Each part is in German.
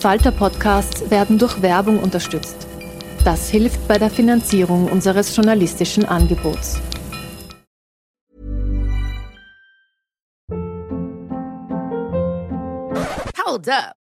Falter-Podcasts werden durch Werbung unterstützt. Das hilft bei der Finanzierung unseres journalistischen Angebots. Hold up.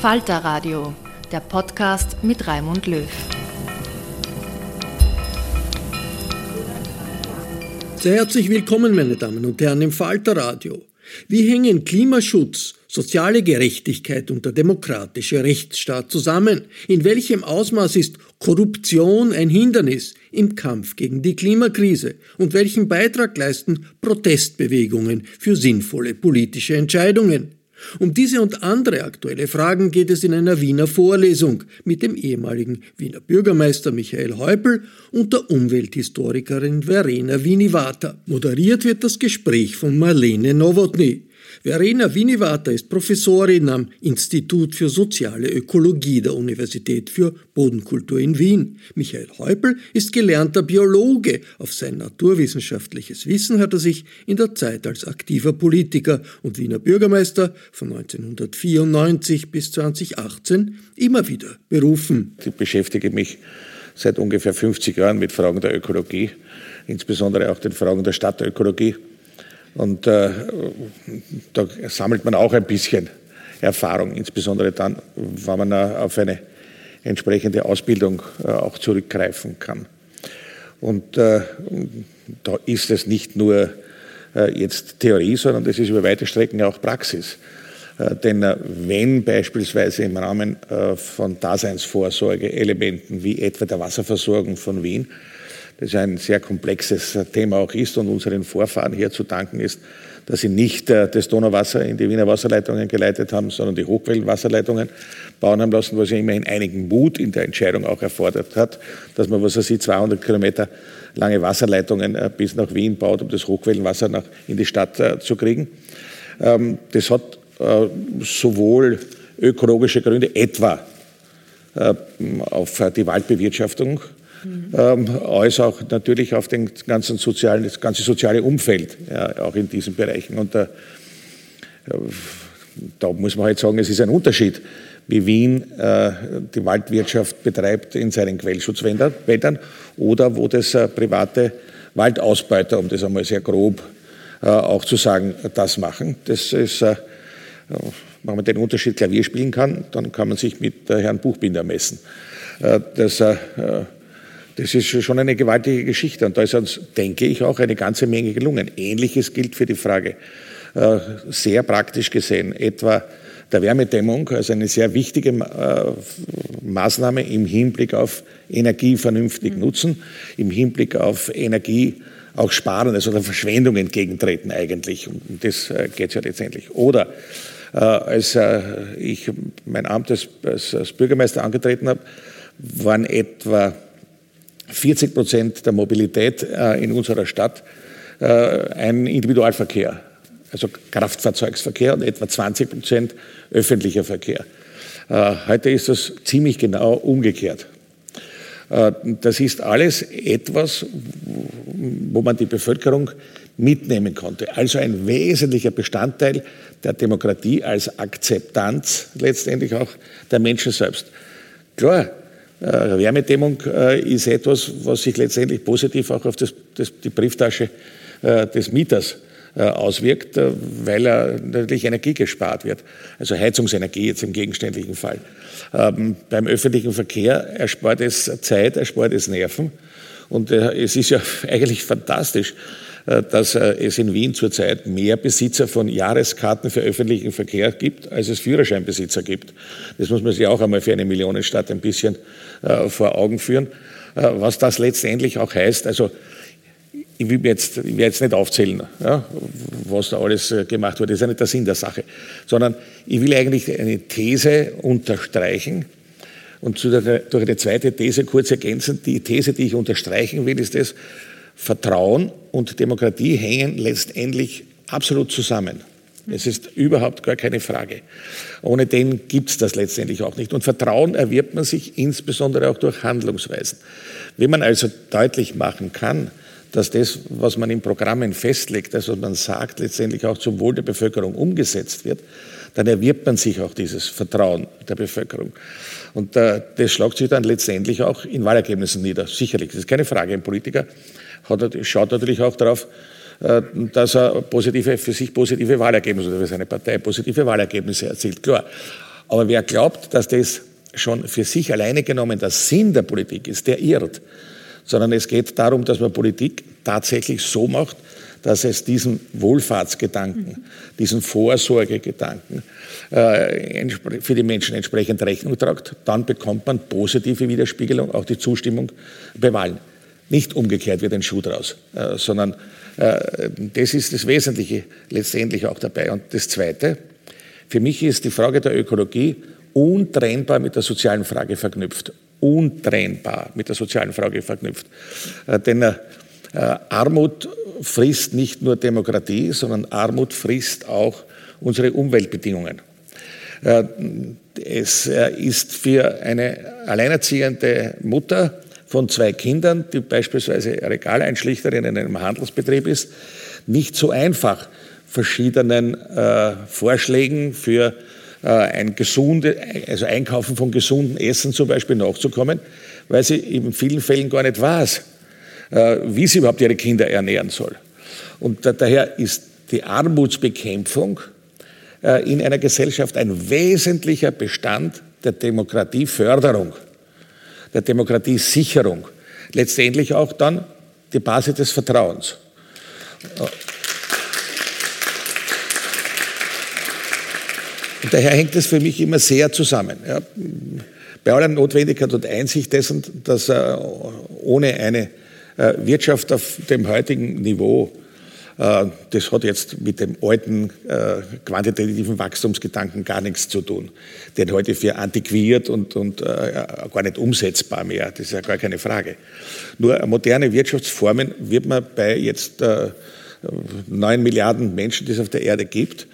Falter Radio, der Podcast mit Raimund Löw. Sehr herzlich willkommen, meine Damen und Herren, im Falter Radio. Wie hängen Klimaschutz, soziale Gerechtigkeit und der demokratische Rechtsstaat zusammen? In welchem Ausmaß ist Korruption ein Hindernis im Kampf gegen die Klimakrise? Und welchen Beitrag leisten Protestbewegungen für sinnvolle politische Entscheidungen? Um diese und andere aktuelle Fragen geht es in einer Wiener Vorlesung mit dem ehemaligen Wiener Bürgermeister Michael Häupl und der Umwelthistorikerin Verena Winiwarta. Moderiert wird das Gespräch von Marlene Nowotny. Verena Winiwarta ist Professorin am Institut für Soziale Ökologie der Universität für Bodenkultur in Wien. Michael Häupl ist gelernter Biologe. Auf sein naturwissenschaftliches Wissen hat er sich in der Zeit als aktiver Politiker und Wiener Bürgermeister von 1994 bis 2018 immer wieder berufen. Ich beschäftige mich seit ungefähr 50 Jahren mit Fragen der Ökologie, insbesondere auch den Fragen der Stadtökologie. Und da sammelt man auch ein bisschen Erfahrung, insbesondere dann, wenn man auf eine entsprechende Ausbildung auch zurückgreifen kann. Und da ist es nicht nur jetzt Theorie, sondern das ist über weite Strecken auch Praxis. Denn wenn beispielsweise im Rahmen von Daseinsvorsorge-Elementen wie etwa der Wasserversorgung von Wien, das ein sehr komplexes Thema auch ist und unseren Vorfahren hier zu danken ist, dass sie nicht das Donauwasser in die Wiener Wasserleitungen geleitet haben, sondern die Hochquellwasserleitungen bauen haben lassen, was ja immer in einigen Mut in der Entscheidung auch erfordert hat, dass man, was er sieht, 200 Kilometer lange Wasserleitungen bis nach Wien baut, um das Hochquellenwasser in die Stadt zu kriegen. Das hat sowohl ökologische Gründe, etwa auf die Waldbewirtschaftung, als auch natürlich auf den ganzen sozialen, das ganze soziale Umfeld, ja, auch in diesen Bereichen. Und da muss man halt sagen, es ist ein Unterschied, wie Wien die Waldwirtschaft betreibt in seinen Quellschutzwäldern oder wo das private Waldausbeuter, um das einmal sehr grob auch zu sagen, das machen. Das ist, wenn man den Unterschied Klavier spielen kann, dann kann man sich mit Herrn Buchbinder messen. Das ist schon eine gewaltige Geschichte und da ist uns, denke ich, auch eine ganze Menge gelungen. Ähnliches gilt für die Frage, sehr praktisch gesehen, etwa der Wärmedämmung, also eine sehr wichtige Maßnahme im Hinblick auf Energie vernünftig nutzen, im Hinblick auf Energie auch sparen, also der Verschwendung entgegentreten eigentlich. Um das geht es ja letztendlich. Oder als ich mein Amt als Bürgermeister angetreten habe, waren etwa 40% der Mobilität in unserer Stadt ein Individualverkehr, also Kraftfahrzeugsverkehr, und etwa 20% öffentlicher Verkehr. Heute ist das ziemlich genau umgekehrt. Das ist alles etwas, wo man die Bevölkerung mitnehmen konnte. Also ein wesentlicher Bestandteil der Demokratie als Akzeptanz letztendlich auch der Menschen selbst. Klar, Wärmedämmung ist etwas, was sich letztendlich positiv auch auf die Brieftasche des Mieters auswirkt, weil natürlich Energie gespart wird. Also Heizungsenergie jetzt im gegenständlichen Fall. Beim öffentlichen Verkehr erspart es Zeit, erspart es Nerven. Und es ist ja eigentlich fantastisch, dass es in Wien zurzeit mehr Besitzer von Jahreskarten für öffentlichen Verkehr gibt, als es Führerscheinbesitzer gibt. Das muss man sich auch einmal für eine Millionenstadt ein bisschen vor Augen führen. Was das letztendlich auch heißt, also ich will jetzt nicht aufzählen, ja, was da alles gemacht wurde. Das ist ja nicht der Sinn der Sache, sondern ich will eigentlich eine These unterstreichen und durch eine zweite These kurz ergänzen. Die These, die ich unterstreichen will, ist das: Vertrauen und Demokratie hängen letztendlich absolut zusammen. Es ist überhaupt gar keine Frage. Ohne den gibt es das letztendlich auch nicht. Und Vertrauen erwirbt man sich insbesondere auch durch Handlungsweisen. Wenn man also deutlich machen kann, dass das, was man in Programmen festlegt, das, was man sagt, letztendlich auch zum Wohl der Bevölkerung umgesetzt wird, dann erwirbt man sich auch dieses Vertrauen der Bevölkerung. Und das schlägt sich dann letztendlich auch in Wahlergebnissen nieder. Sicherlich, das ist keine Frage. Ein Politiker schaut natürlich auch darauf, dass er für sich positive Wahlergebnisse oder für seine Partei positive Wahlergebnisse erzielt. Klar. Aber wer glaubt, dass das schon für sich alleine genommen der Sinn der Politik ist, der irrt. Sondern es geht darum, dass man Politik tatsächlich so macht, dass es diesen Wohlfahrtsgedanken, diesen Vorsorgegedanken für die Menschen entsprechend Rechnung tragt. Dann bekommt man positive Widerspiegelung, auch die Zustimmung bei Wahlen. Nicht umgekehrt wird ein Schuh draus, sondern das ist das Wesentliche letztendlich auch dabei. Und das Zweite, für mich ist die Frage der Ökologie untrennbar mit der sozialen Frage verknüpft. Denn Armut frisst nicht nur Demokratie, sondern Armut frisst auch unsere Umweltbedingungen. Es ist für eine alleinerziehende Mutter von 2 Kindern, die beispielsweise Regaleinschlichterin in einem Handelsbetrieb ist, nicht so einfach, verschiedenen Vorschlägen für Einkaufen von gesundem Essen zum Beispiel nachzukommen, weil sie in vielen Fällen gar nicht weiß, wie sie überhaupt ihre Kinder ernähren soll. Und daher ist die Armutsbekämpfung in einer Gesellschaft ein wesentlicher Bestand der Demokratieförderung, der Demokratiesicherung, letztendlich auch dann die Basis des Vertrauens. Und daher hängt es für mich immer sehr zusammen. Ja. Bei aller Notwendigkeit und Einsicht dessen, dass ohne eine Wirtschaft auf dem heutigen Niveau, das hat jetzt mit dem alten quantitativen Wachstumsgedanken gar nichts zu tun, den heute für antiquiert und gar nicht umsetzbar mehr, das ist ja gar keine Frage. Nur moderne Wirtschaftsformen wird man bei jetzt 9 Milliarden Menschen, die es auf der Erde gibt,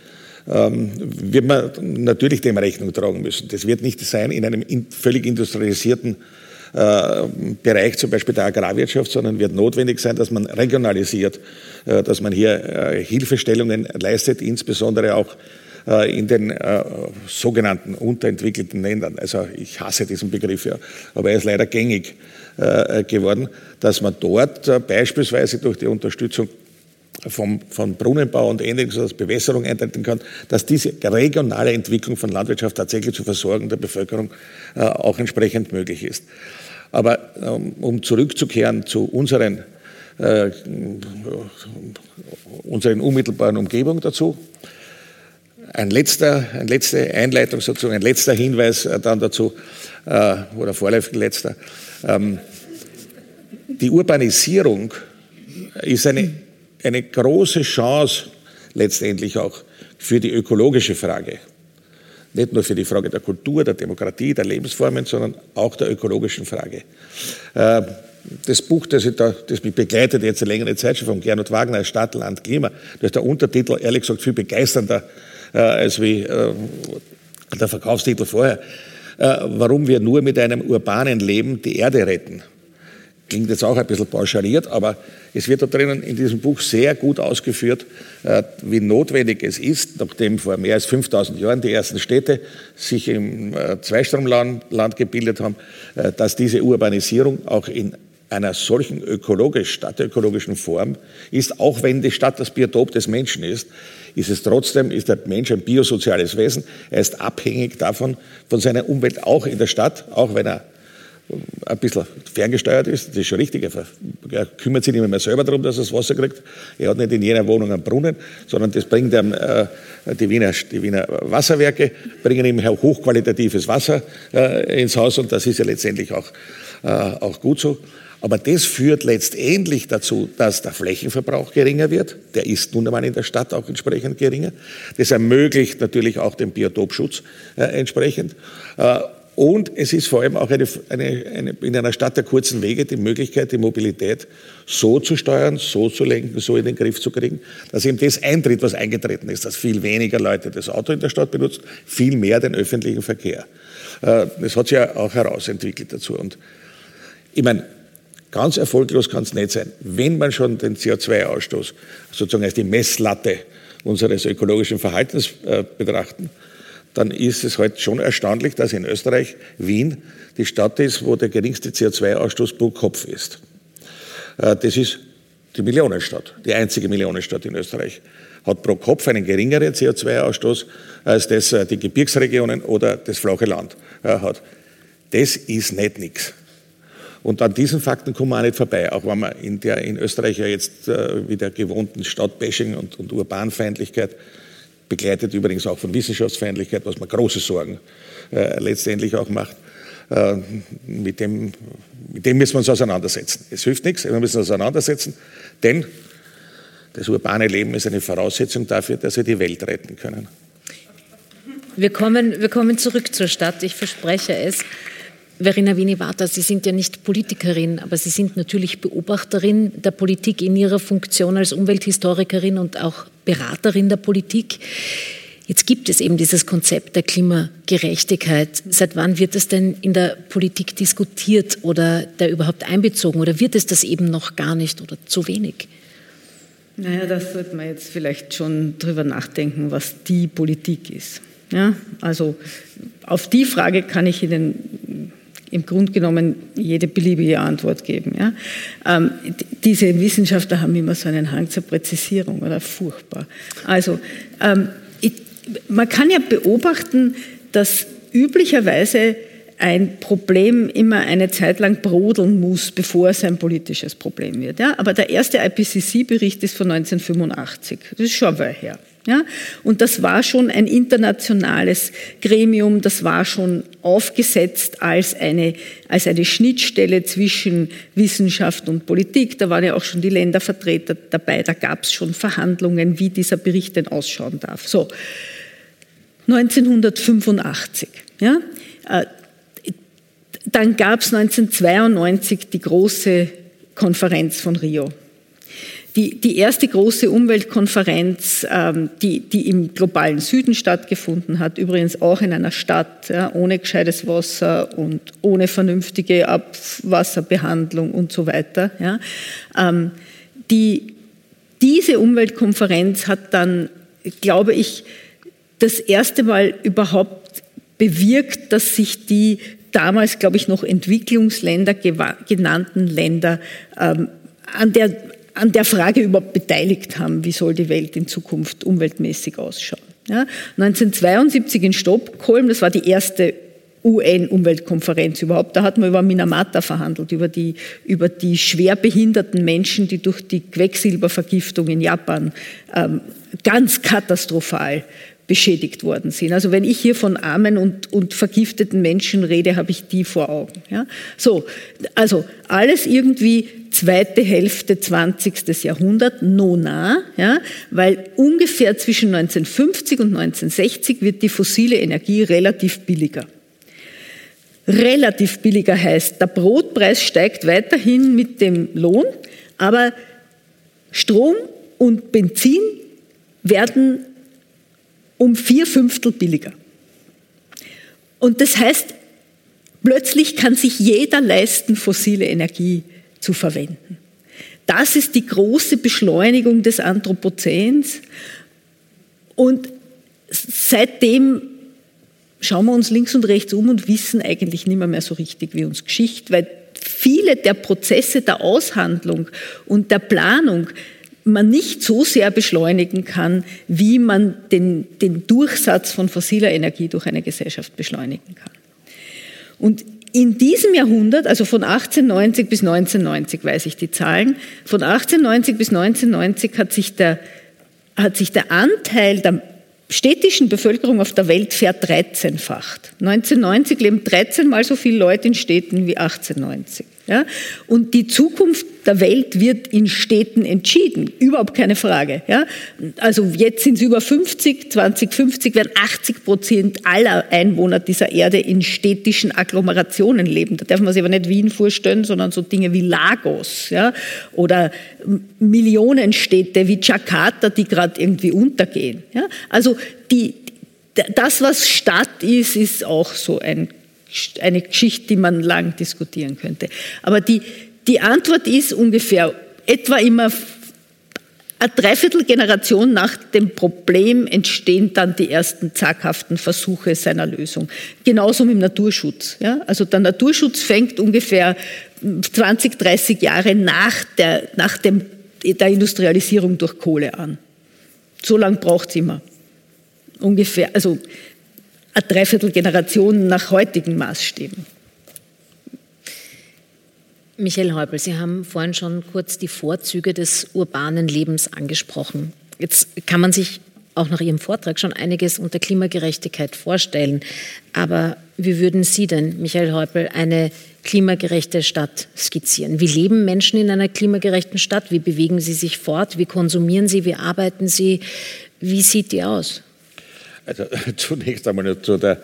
wird man natürlich dem Rechnung tragen müssen. Das wird nicht sein in einem völlig industrialisierten Bereich, zum Beispiel der Agrarwirtschaft, sondern wird notwendig sein, dass man regionalisiert, dass man hier Hilfestellungen leistet, insbesondere auch in den sogenannten unterentwickelten Ländern. Also ich hasse diesen Begriff, ja, aber er ist leider gängig geworden, dass man dort beispielsweise durch die Unterstützung von Brunnenbau und Ähnlichem, sodass Bewässerung eintreten kann, dass diese regionale Entwicklung von Landwirtschaft tatsächlich zur Versorgung der Bevölkerung auch entsprechend möglich ist. Aber um zurückzukehren zu unseren unmittelbaren Umgebung dazu, eine letzte Einleitung sozusagen, ein letzter Hinweis dann dazu, oder vorläufig letzter. Die Urbanisierung ist eine große Chance letztendlich auch für die ökologische Frage. nicht nur für die Frage der Kultur, der Demokratie, der Lebensformen, sondern auch der ökologischen Frage. Das Buch, das mich begleitet jetzt eine längere Zeit schon, von Gernot Wagner, Stadt, Land, Klima, da ist der Untertitel ehrlich gesagt viel begeisternder als wie der Verkaufstitel vorher. Warum wir nur mit einem urbanen Leben die Erde retten. Klingt jetzt auch ein bisschen pauschaliert, aber es wird da drinnen in diesem Buch sehr gut ausgeführt, wie notwendig es ist, nachdem vor mehr als 5000 Jahren die ersten Städte sich im Zweistromland gebildet haben, dass diese Urbanisierung auch in einer solchen stadtökologischen Form ist, auch wenn die Stadt das Biotop des Menschen ist, ist der Mensch ein biosoziales Wesen. Er ist abhängig davon, von seiner Umwelt auch in der Stadt, auch wenn er ein bisschen ferngesteuert ist, das ist schon richtig. Er kümmert sich nicht mehr selber darum, dass er das Wasser kriegt. Er hat nicht in jeder Wohnung einen Brunnen, sondern das bringt ihm die Wiener Wasserwerke, bringen ihm hochqualitatives Wasser ins Haus, und das ist ja letztendlich auch gut so. Aber das führt letztendlich dazu, dass der Flächenverbrauch geringer wird. Der ist nun einmal in der Stadt auch entsprechend geringer. Das ermöglicht natürlich auch den Biotopschutz entsprechend. Und es ist vor allem auch in einer Stadt der kurzen Wege die Möglichkeit, die Mobilität so zu steuern, so zu lenken, so in den Griff zu kriegen, dass eben das eintritt, was eingetreten ist, dass viel weniger Leute das Auto in der Stadt benutzen, viel mehr den öffentlichen Verkehr. Das hat sich ja auch herausentwickelt dazu. Und ich meine, ganz erfolglos kann es nicht sein, wenn man schon den CO2-Ausstoß sozusagen als die Messlatte unseres ökologischen Verhaltens betrachten. Dann ist es halt schon erstaunlich, dass in Österreich Wien die Stadt ist, wo der geringste CO2-Ausstoß pro Kopf ist. Das ist die Millionenstadt, die einzige Millionenstadt in Österreich. Hat pro Kopf einen geringeren CO2-Ausstoß, als das die Gebirgsregionen oder das flache Land hat. Das ist nicht nix. Und an diesen Fakten kommen wir auch nicht vorbei, auch wenn man in Österreich ja jetzt wieder gewohnten Stadtbashing und Urbanfeindlichkeit, begleitet übrigens auch von Wissenschaftsfeindlichkeit, was man große Sorgen letztendlich auch macht. Mit dem müssen wir uns auseinandersetzen. Es hilft nichts, wir müssen uns auseinandersetzen, denn das urbane Leben ist eine Voraussetzung dafür, dass wir die Welt retten können. Wir kommen zurück zur Stadt, ich verspreche es. Verena Winiwarta, Sie sind ja nicht Politikerin, aber Sie sind natürlich Beobachterin der Politik in Ihrer Funktion als Umwelthistorikerin und auch Beraterin der Politik. Jetzt gibt es eben dieses Konzept der Klimagerechtigkeit. Seit wann wird es denn in der Politik diskutiert oder da überhaupt einbezogen? Oder wird es das eben noch gar nicht oder zu wenig? Naja, da sollte man jetzt vielleicht schon drüber nachdenken, was die Politik ist. Ja, also auf die Frage kann ich Ihnen im Grunde genommen jede beliebige Antwort geben. Ja? Diese Wissenschaftler haben immer so einen Hang zur Präzisierung, oder? Furchtbar. Also man kann ja beobachten, dass üblicherweise ein Problem immer eine Zeit lang brodeln muss, bevor es ein politisches Problem wird. Ja? Aber der erste IPCC-Bericht ist von 1985, das ist schon weit her. Ja? Und das war schon ein internationales Gremium, das war schon aufgesetzt als eine Schnittstelle zwischen Wissenschaft und Politik. Da waren ja auch schon die Ländervertreter dabei, da gab es schon Verhandlungen, wie dieser Bericht denn ausschauen darf. So, 1985, ja? Dann gab es 1992 die große Konferenz von Rio. Die erste große Umweltkonferenz, die im globalen Süden stattgefunden hat, übrigens auch in einer Stadt, ja, ohne gescheites Wasser und ohne vernünftige Abwasserbehandlung und so weiter. Ja. Diese Umweltkonferenz hat dann, glaube ich, das erste Mal überhaupt bewirkt, dass sich die damals, glaube ich, noch Entwicklungsländer genannten Länder an der Frage überhaupt beteiligt haben, wie soll die Welt in Zukunft umweltmäßig ausschauen. Ja, 1972 in Stockholm, das war die erste UN-Umweltkonferenz überhaupt, da hat man über Minamata verhandelt, über die schwer behinderten Menschen, die durch die Quecksilbervergiftung in Japan ganz katastrophal beschädigt worden sind. Also wenn ich hier von armen und vergifteten Menschen rede, habe ich die vor Augen. Ja? So, also alles irgendwie zweite Hälfte 20. Jahrhundert, nona, ja, weil ungefähr zwischen 1950 und 1960 wird die fossile Energie relativ billiger. Relativ billiger heißt, der Brotpreis steigt weiterhin mit dem Lohn, aber Strom und Benzin werden um 4/5 billiger. Und das heißt, plötzlich kann sich jeder leisten, fossile Energie zu verwenden. Das ist die große Beschleunigung des Anthropozäns. Und seitdem schauen wir uns links und rechts um und wissen eigentlich nicht mehr so richtig, wie uns geschieht, weil viele der Prozesse der Aushandlung und der Planung man nicht so sehr beschleunigen kann, wie man den Durchsatz von fossiler Energie durch eine Gesellschaft beschleunigen kann. Und in diesem Jahrhundert, also von 1890 bis 1990, weiß ich die Zahlen, von 1890 bis 1990 hat sich der Anteil der städtischen Bevölkerung auf der Welt verdreizehnfacht. 1990 leben 13 mal so viele Leute in Städten wie 1890. Ja? Und die Zukunft der Welt wird in Städten entschieden, überhaupt keine Frage. Ja? Also jetzt sind es über 50, 2050 werden 80% aller Einwohner dieser Erde in städtischen Agglomerationen leben. Da darf man sich aber nicht Wien vorstellen, sondern so Dinge wie Lagos, ja? Oder Millionenstädte wie Jakarta, die gerade irgendwie untergehen. Ja? Also das, was Stadt ist, ist auch so eine Geschichte, die man lang diskutieren könnte. Aber die Antwort ist ungefähr etwa immer eine Dreiviertelgeneration nach dem Problem entstehen dann die ersten zaghaften Versuche seiner Lösung. Genauso mit dem Naturschutz. Ja? Also der Naturschutz fängt ungefähr 20, 30 Jahre nach der Industrialisierung durch Kohle an. So lange braucht es immer. Ungefähr, also eine Dreiviertelgeneration nach heutigen Maßstäben. Michael Häupl, Sie haben vorhin schon kurz die Vorzüge des urbanen Lebens angesprochen. Jetzt kann man sich auch nach Ihrem Vortrag schon einiges unter Klimagerechtigkeit vorstellen. Aber wie würden Sie denn, Michael Häupl, eine klimagerechte Stadt skizzieren? Wie leben Menschen in einer klimagerechten Stadt? Wie bewegen sie sich fort? Wie konsumieren sie? Wie arbeiten sie? Wie sieht die aus? Also zunächst einmal nur zu der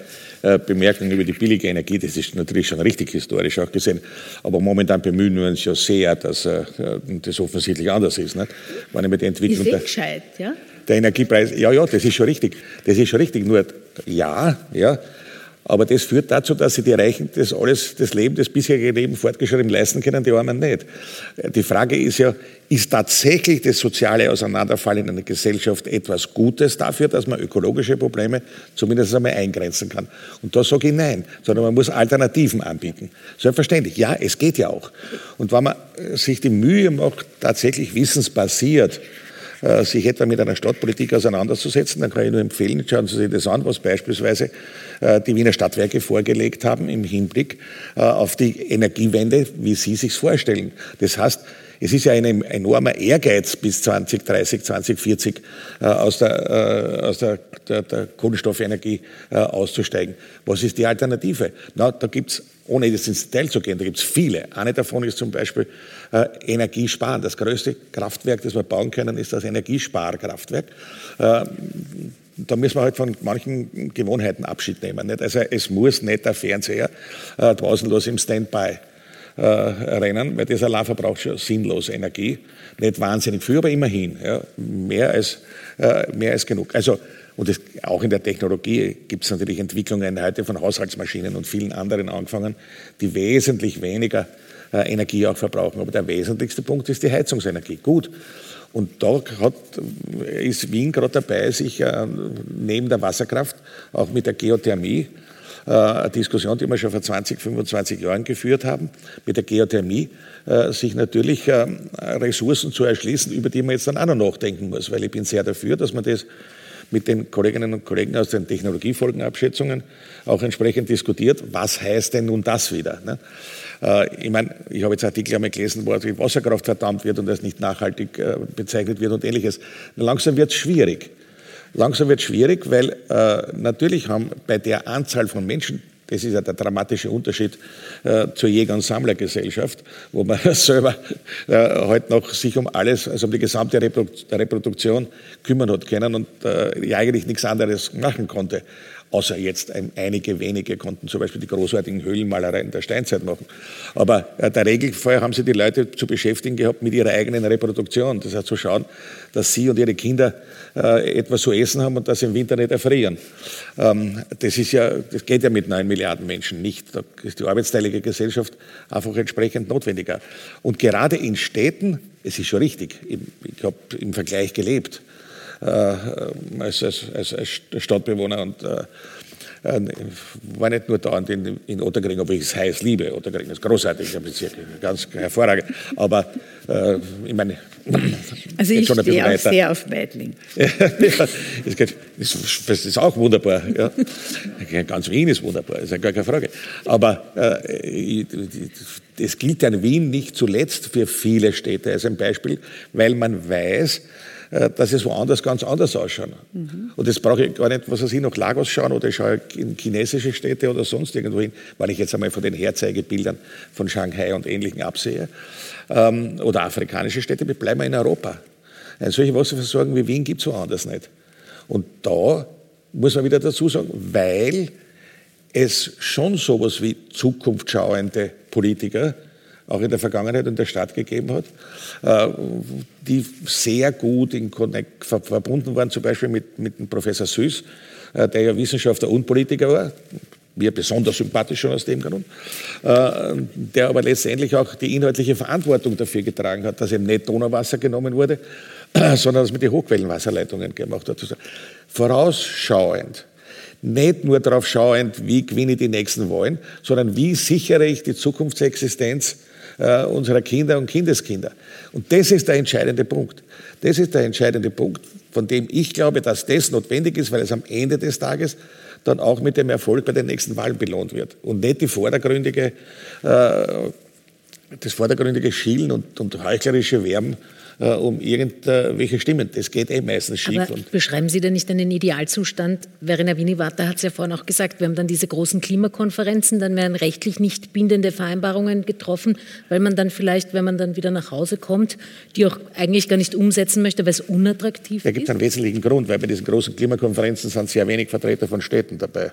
Bemerkung über die billige Energie, das ist natürlich schon richtig historisch auch gesehen, aber momentan bemühen wir uns ja sehr, dass das offensichtlich anders ist. Nicht? Wenn ich mit der Entwicklung der Energiepreis, ja, das ist schon richtig, nur ja, aber das führt dazu, dass sie die Reichen das bisherige Leben fortgeschrieben leisten können, die Armen nicht. Die Frage ist ja, ist tatsächlich das soziale Auseinanderfallen in einer Gesellschaft etwas Gutes dafür, dass man ökologische Probleme zumindest einmal eingrenzen kann? Und da sage ich nein, sondern man muss Alternativen anbieten. Selbstverständlich, ja, es geht ja auch. Und wenn man sich die Mühe macht, tatsächlich wissensbasiert sich etwa mit einer Stadtpolitik auseinanderzusetzen, dann kann ich nur empfehlen, schauen Sie sich das an, was beispielsweise die Wiener Stadtwerke vorgelegt haben im Hinblick auf die Energiewende, wie Sie sich's vorstellen. Das heißt, es ist ja ein enormer Ehrgeiz, bis 2030, 2040 aus der Kohlenstoffenergie auszusteigen. Was ist die Alternative? Na, da gibt's, ohne jetzt ins Detail zu gehen, da gibt's viele. Eine davon ist zum Beispiel Energiesparen. Das größte Kraftwerk, das wir bauen können, ist das Energiesparkraftwerk. Da müssen wir halt von manchen Gewohnheiten Abschied nehmen. Nicht? Also es muss nicht der Fernseher draußen los im Standby rennen, weil dieser Lava verbraucht schon sinnlos Energie. Nicht wahnsinnig viel, aber immerhin. Ja, mehr als genug. Also, und auch in der Technologie gibt es natürlich Entwicklungen heute von Haushaltsmaschinen und vielen anderen angefangen, die wesentlich weniger Energie auch verbrauchen. Aber der wesentlichste Punkt ist die Heizungsenergie. Gut. Und da ist Wien gerade dabei, sich neben der Wasserkraft auch mit der Geothermie, eine Diskussion, die wir schon vor 20, 25 Jahren geführt haben, mit der Geothermie, sich natürlich Ressourcen zu erschließen, über die man jetzt dann auch noch nachdenken muss. Weil ich bin sehr dafür, dass man das mit den Kolleginnen und Kollegen aus den Technologiefolgenabschätzungen auch entsprechend diskutiert. Was heißt denn nun das wieder? Ne? Ich meine, ich habe jetzt Artikel einmal gelesen, wo die Wasserkraft verdammt wird und das nicht nachhaltig bezeichnet wird und Ähnliches. Langsam wird es schwierig. Weil natürlich haben bei der Anzahl von Menschen, Das ist ja der dramatische Unterschied zur Jäger- und Sammlergesellschaft, wo man selber heute noch sich um alles, also um die gesamte Reproduktion kümmern hat können und ja eigentlich nichts anderes machen konnte. Außer jetzt einige wenige konnten zum Beispiel die großartigen Höhlenmalereien der Steinzeit machen. Aber der Regelfall haben sie die Leute zu beschäftigen gehabt mit ihrer eigenen Reproduktion. Das heißt, zu schauen, dass sie und ihre Kinder etwas zu essen haben und dass sie im Winter nicht erfrieren. Das geht ja mit 9 Milliarden Menschen nicht. Da ist die arbeitsteilige Gesellschaft einfach entsprechend notwendiger. Und gerade in Städten, es ist schon richtig, ich habe im Vergleich gelebt, als Stadtbewohner und war nicht nur dauernd in Otterkring, obwohl ich es heiß liebe. Otterkring ist großartig, ganz hervorragend. Aber ich meine, also ich schon ein stehe auch sehr auf Meidling. Das ist auch wunderbar. Ja. Ganz Wien ist wunderbar, ist ja gar keine Frage. Aber es gilt ja in Wien nicht zuletzt für viele Städte als ein Beispiel, weil man weiß, dass es woanders ganz anders ausschaut. Mhm. Und das brauche ich gar nicht, was weiß ich, nach Lagos schauen oder ich schaue in chinesische Städte oder sonst irgendwo hin, weil ich jetzt einmal von den Herzeigebildern von Shanghai und Ähnlichem absehe, oder afrikanische Städte, wir bleiben in Europa. Eine solche Wasserversorgung wie Wien gibt es woanders nicht. Und da muss man wieder dazu sagen, weil es schon sowas wie zukunftsschauende Politiker auch in der Vergangenheit in der Stadt gegeben hat, die sehr gut in Connect verbunden waren, zum Beispiel mit dem Professor Süß, der ja Wissenschaftler und Politiker war, mir besonders sympathisch schon aus dem Grund, der aber letztendlich auch die inhaltliche Verantwortung dafür getragen hat, dass eben nicht Donauwasser genommen wurde, sondern dass man die Hochquellenwasserleitungen gemacht hat. Vorausschauend. Nicht nur darauf schauend, wie gewinne ich die nächsten Wahlen, sondern wie sichere ich die Zukunftsexistenz unserer Kinder und Kindeskinder. Und das ist der entscheidende Punkt. Das ist der entscheidende Punkt, von dem ich glaube, dass das notwendig ist, weil es am Ende des Tages dann auch mit dem Erfolg bei den nächsten Wahlen belohnt wird. Und nicht die vordergründige Schielen und heuchlerische Werben um irgendwelche Stimmen. Das geht meistens schief. Aber beschreiben Sie denn nicht einen Idealzustand? Verena Winiwarta hat es ja vorhin auch gesagt, wir haben dann diese großen Klimakonferenzen, dann werden rechtlich nicht bindende Vereinbarungen getroffen, weil man dann vielleicht, wenn man dann wieder nach Hause kommt, die auch eigentlich gar nicht umsetzen möchte, weil es unattraktiv ist? Da gibt es einen wesentlichen Grund, weil bei diesen großen Klimakonferenzen sind sehr wenig Vertreter von Städten dabei.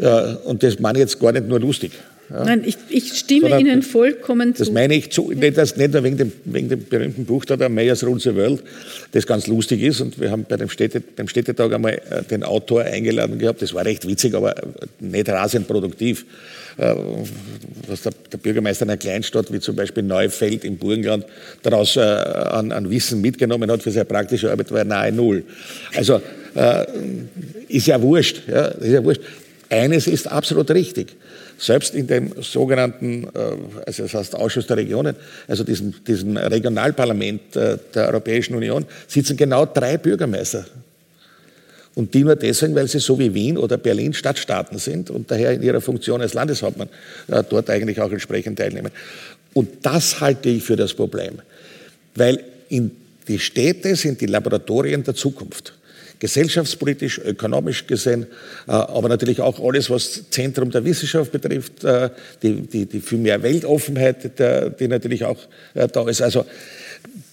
Ja, und das meine ich jetzt gar nicht nur lustig. Ja. Nein, ich stimme Ihnen vollkommen zu. Das meine ich zu, nicht nur wegen dem berühmten Buch da, der Mayors Rules the World, das ganz lustig ist. Und wir haben beim Städtetag einmal den Autor eingeladen gehabt. Das war recht witzig, aber nicht rasend produktiv. Was der Bürgermeister einer Kleinstadt wie zum Beispiel Neufeld im Burgenland daraus an Wissen mitgenommen hat für seine praktische Arbeit, war nahe null. Also ist ja wurscht. Ja, ist ja wurscht. Eines ist absolut richtig. Selbst in dem sogenannten, also das heißt Ausschuss der Regionen, also diesem Regionalparlament der Europäischen Union, sitzen genau 3 Bürgermeister. Und die nur deswegen, weil sie so wie Wien oder Berlin Stadtstaaten sind und daher in ihrer Funktion als Landeshauptmann dort eigentlich auch entsprechend teilnehmen. Und das halte ich für das Problem. Weil die Städte sind die Laboratorien der Zukunft. Gesellschaftspolitisch, ökonomisch gesehen, aber natürlich auch alles, was Zentrum der Wissenschaft betrifft, die viel mehr Weltoffenheit, die natürlich auch da ist. Also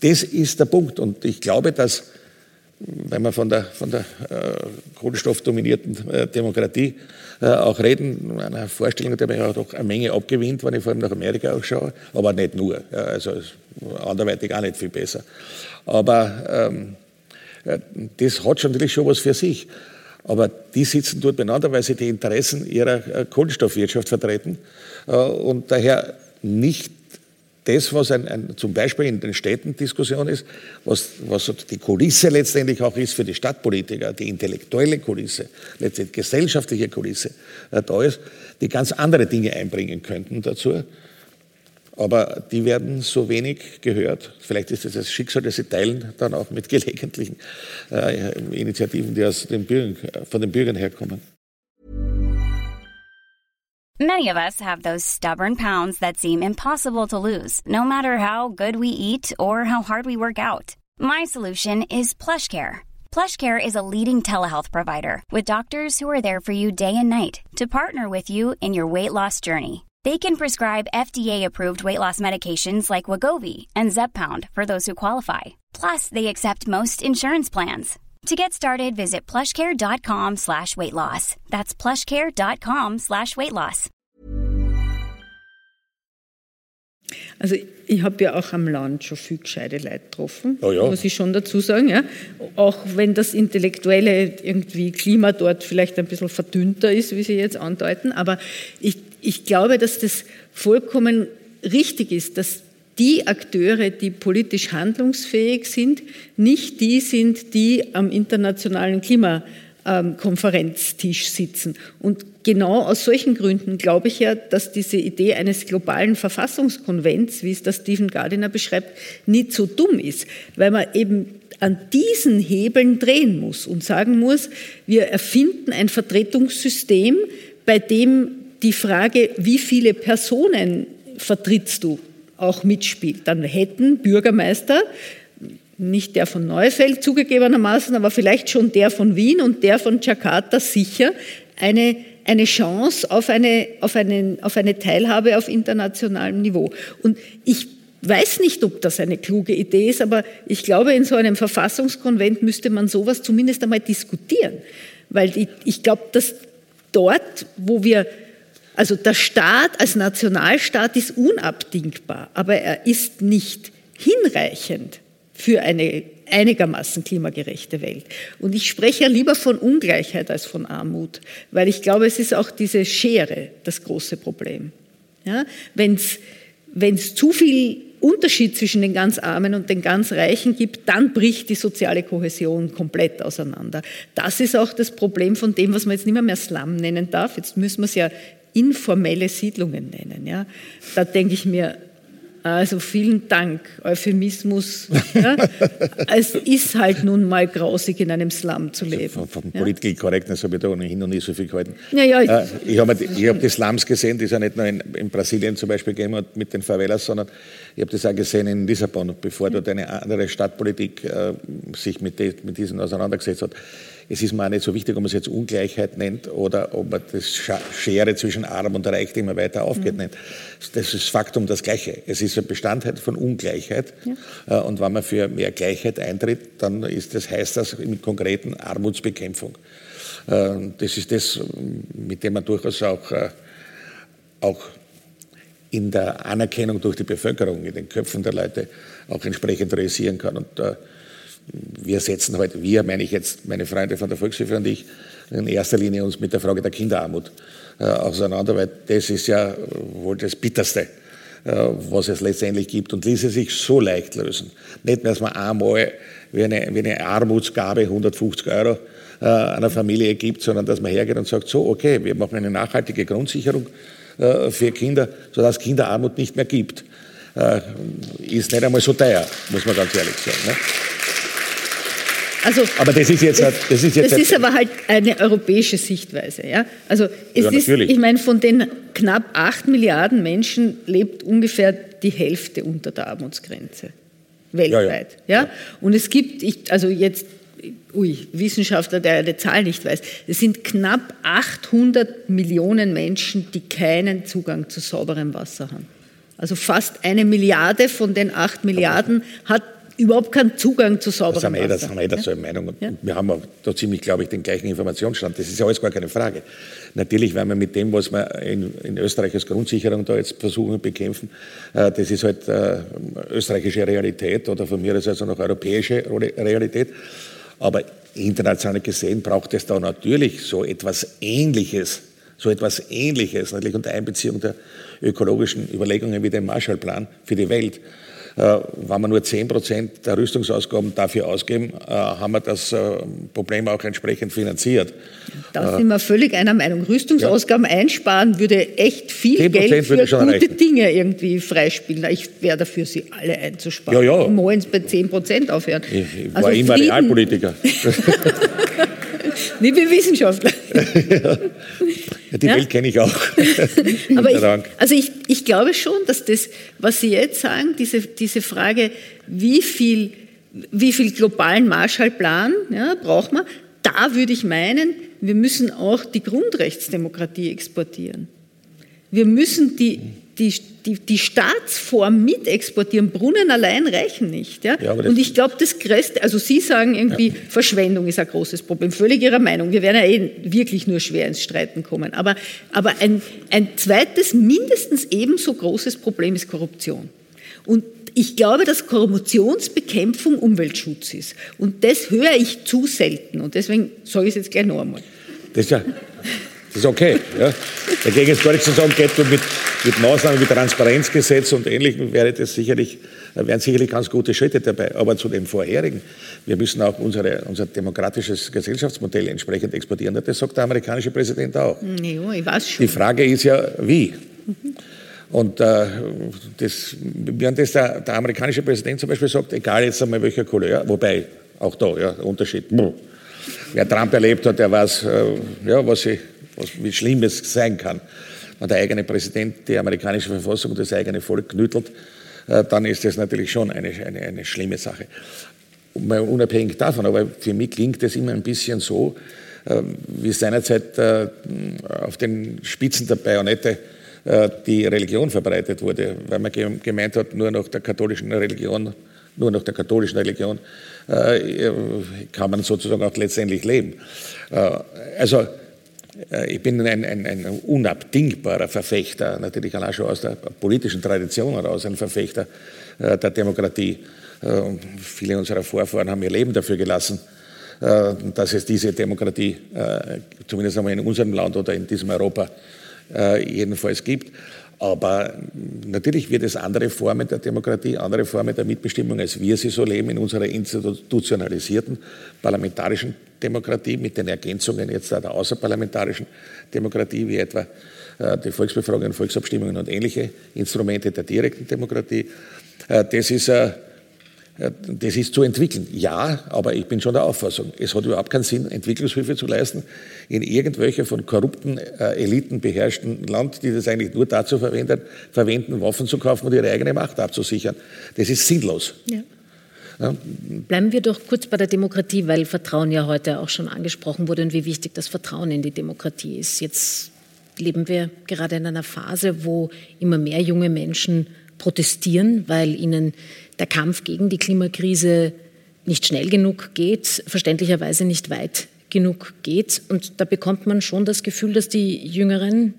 das ist der Punkt. Und ich glaube, dass, wenn wir von der kohlenstoffdominierten Demokratie auch reden, einer Vorstellung, der mir auch noch eine Menge abgewinnt, wenn ich vor allem nach Amerika auch schaue, aber nicht nur, also anderweitig auch nicht viel besser. Aber das hat schon natürlich schon was für sich. Aber die sitzen dort beieinander, weil sie die Interessen ihrer Kohlenstoffwirtschaft vertreten und daher nicht das, was zum Beispiel in den Städten Diskussion ist, was die Kulisse letztendlich auch ist für die Stadtpolitiker, die intellektuelle Kulisse, letztendlich gesellschaftliche Kulisse da ist, die ganz andere Dinge einbringen könnten dazu. Aber die werden so wenig gehört. Vielleicht ist das Schicksal, das sie teilen, dann auch mit gelegentlichen Initiativen, die von den Bürgern herkommen. Many of us have those stubborn pounds that seem impossible to lose, no matter how good we eat or how hard we work out. My solution is PlushCare. PlushCare is a leading telehealth provider with doctors who are there for you day and night to partner with you in your weight loss journey. They can prescribe FDA-approved weight loss medications like Wegovy and Zepbound for those who qualify. Plus, they accept most insurance plans. To get started, visit plushcare.com/weightloss. That's plushcare.com/weightloss. Also ich habe ja auch am Land schon viel gescheite Leute getroffen, oh ja, muss ich schon dazu sagen. Ja. Auch wenn das intellektuelle irgendwie Klima dort vielleicht ein bisschen verdünnter ist, wie Sie jetzt andeuten. Aber ich glaube, dass das vollkommen richtig ist, dass die Akteure, die politisch handlungsfähig sind, nicht die sind, die am internationalen Klimakonferenztisch sitzen. Und genau aus solchen Gründen glaube ich ja, dass diese Idee eines globalen Verfassungskonvents, wie es das Stephen Gardiner beschreibt, nicht so dumm ist, weil man eben an diesen Hebeln drehen muss und sagen muss, wir erfinden ein Vertretungssystem, bei dem die Frage, wie viele Personen vertrittst du, auch mitspielt. Dann hätten Bürgermeister, nicht der von Neufeld zugegebenermaßen, aber vielleicht schon der von Wien und der von Jakarta sicher eine Chance auf eine Teilhabe auf internationalem Niveau. Und ich weiß nicht, ob das eine kluge Idee ist, aber ich glaube, in so einem Verfassungskonvent müsste man sowas zumindest einmal diskutieren. Weil ich glaube, dass dort, wo wir... Also der Staat als Nationalstaat ist unabdingbar, aber er ist nicht hinreichend für eine einigermaßen klimagerechte Welt. Und ich spreche ja lieber von Ungleichheit als von Armut, weil ich glaube, es ist auch diese Schere das große Problem. Ja? Wenn es zu viel Unterschied zwischen den ganz Armen und den ganz Reichen gibt, dann bricht die soziale Kohäsion komplett auseinander. Das ist auch das Problem von dem, was man jetzt nicht mehr Slum nennen darf. Jetzt müssen wir es ja informelle Siedlungen nennen. Ja? Da denke ich mir, also vielen Dank, Euphemismus. Ja? Es ist halt nun mal grausig, in einem Slum zu leben. Also von ja? Political Correctness habe ich da ohnehin noch nie so viel gehalten. Ja, ich habe die Slums gesehen, die es ja nicht nur in Brasilien zum Beispiel gegeben hat mit den Favelas, sondern ich habe das auch gesehen in Lissabon, bevor dort eine andere Stadtpolitik sich mit diesen auseinandergesetzt hat. Es ist mir auch nicht so wichtig, ob man es jetzt Ungleichheit nennt oder ob man das Schere zwischen Arm und Reich, die immer weiter aufgeht, nennt. Das ist Faktum das Gleiche. Es ist ein Bestandteil von Ungleichheit. Ja. Und wenn man für mehr Gleichheit eintritt, dann heißt das mit konkreten Armutsbekämpfung. Das ist das, mit dem man durchaus auch in der Anerkennung durch die Bevölkerung, in den Köpfen der Leute auch entsprechend realisieren kann. Und wir setzen heute, meine ich jetzt, meine Freunde von der Volkshilfe und ich, in erster Linie uns mit der Frage der Kinderarmut auseinander, weil das ist ja wohl das Bitterste, was es letztendlich gibt und ließe sich so leicht lösen. Nicht mehr, dass man einmal wie eine Armutsgabe 150 € einer Familie gibt, sondern dass man hergeht und sagt, so, okay, wir machen eine nachhaltige Grundsicherung für Kinder, sodass Kinderarmut nicht mehr gibt. Ist nicht einmal so teuer, muss man ganz ehrlich sagen. Ne? Also, aber das ist aber halt eine europäische Sichtweise. Ja? Also ich meine, von den knapp 8 Milliarden Menschen lebt ungefähr die Hälfte unter der Armutsgrenze weltweit. Ja. Und es gibt, Wissenschaftler, der die Zahl nicht weiß, es sind knapp 800 Millionen Menschen, die keinen Zugang zu sauberem Wasser haben. Also fast 1 Milliarde von den 8 Milliarden hat überhaupt keinen Zugang zu sauberem Wasser. Das haben wir dasselbe Meinung. Und wir haben auch da ziemlich, glaube ich, den gleichen Informationsstand. Das ist ja alles gar keine Frage. Natürlich werden wir mit dem, was wir in Österreich als Grundsicherung da jetzt versuchen und bekämpfen, das ist halt österreichische Realität oder von mir aus also noch europäische Realität. Aber international gesehen braucht es da natürlich so etwas Ähnliches, natürlich unter Einbeziehung der ökologischen Überlegungen wie den Marshallplan für die Welt. Wenn wir nur 10% der Rüstungsausgaben dafür ausgeben, haben wir das Problem auch entsprechend finanziert. Da sind wir völlig einer Meinung. Rüstungsausgaben einsparen würde echt viel Geld für gute reichen. Dinge irgendwie freispielen. Ich wäre dafür, sie alle einzusparen. Ja. Und morgens bei 10% aufhören. Ich war immer Realpolitiker. Nicht wie Wissenschaftler. Ja, die Welt kenne ich auch. Aber ich glaube schon, dass das, was Sie jetzt sagen, diese Frage, wie viel wie viel globalen Marshallplan braucht man? Da würde ich meinen, wir müssen auch die Grundrechtsdemokratie exportieren. Wir müssen die Staatsform mit exportieren. Brunnen allein reichen nicht. Ja? Ja, und ich glaube, das größte, also Sie sagen irgendwie, Verschwendung ist ein großes Problem. Völlig Ihrer Meinung. Wir werden ja wirklich nur schwer ins Streiten kommen. Aber ein zweites, mindestens ebenso großes Problem ist Korruption. Und ich glaube, dass Korruptionsbekämpfung Umweltschutz ist. Und das höre ich zu selten. Und deswegen sage ich es jetzt gleich noch einmal. Das ist okay. Ja. Dagegen ist gar nichts zu sagen. Mit Maßnahmen wie Transparenzgesetz und Ähnlichem wären sicherlich ganz gute Schritte dabei. Aber zu dem vorherigen, wir müssen auch unser demokratisches Gesellschaftsmodell entsprechend exportieren. Das sagt der amerikanische Präsident auch. Ja, ich weiß schon. Die Frage ist ja, wie? Mhm. Und während das der amerikanische Präsident zum Beispiel sagt, egal jetzt einmal welcher Couleur, wobei auch da, Unterschied. Wer Trump erlebt hat, der weiß, wie schlimm es sein kann, wenn der eigene Präsident die amerikanische Verfassung und das eigene Volk knüttelt, dann ist das natürlich schon eine schlimme Sache. Mal unabhängig davon, aber für mich klingt das immer ein bisschen so, wie seinerzeit auf den Spitzen der Bajonette die Religion verbreitet wurde, weil man gemeint hat, nur nach der katholischen Religion kann man sozusagen auch letztendlich leben. Also ich bin ein unabdingbarer Verfechter, natürlich allein schon aus der politischen Tradition heraus, ein Verfechter der Demokratie. Viele unserer Vorfahren haben ihr Leben dafür gelassen, dass es diese Demokratie, zumindest einmal in unserem Land oder in diesem Europa, jedenfalls gibt. Aber natürlich wird es andere Formen der Demokratie, andere Formen der Mitbestimmung, als wir sie so leben in unserer institutionalisierten parlamentarischen Demokratie mit den Ergänzungen jetzt der außerparlamentarischen Demokratie, wie etwa die Volksbefragungen, Volksabstimmungen und ähnliche Instrumente der direkten Demokratie. Das ist zu entwickeln. Ja, aber ich bin schon der Auffassung, es hat überhaupt keinen Sinn, Entwicklungshilfe zu leisten in irgendwelche von korrupten Eliten beherrschten Land, die das eigentlich nur dazu verwenden, Waffen zu kaufen und ihre eigene Macht abzusichern. Das ist sinnlos. Ja. Ja. Bleiben wir doch kurz bei der Demokratie, weil Vertrauen ja heute auch schon angesprochen wurde und wie wichtig das Vertrauen in die Demokratie ist. Jetzt leben wir gerade in einer Phase, wo immer mehr junge Menschen protestieren, weil ihnen der Kampf gegen die Klimakrise nicht schnell genug geht, verständlicherweise nicht weit genug geht. Und da bekommt man schon das Gefühl, dass die Jüngeren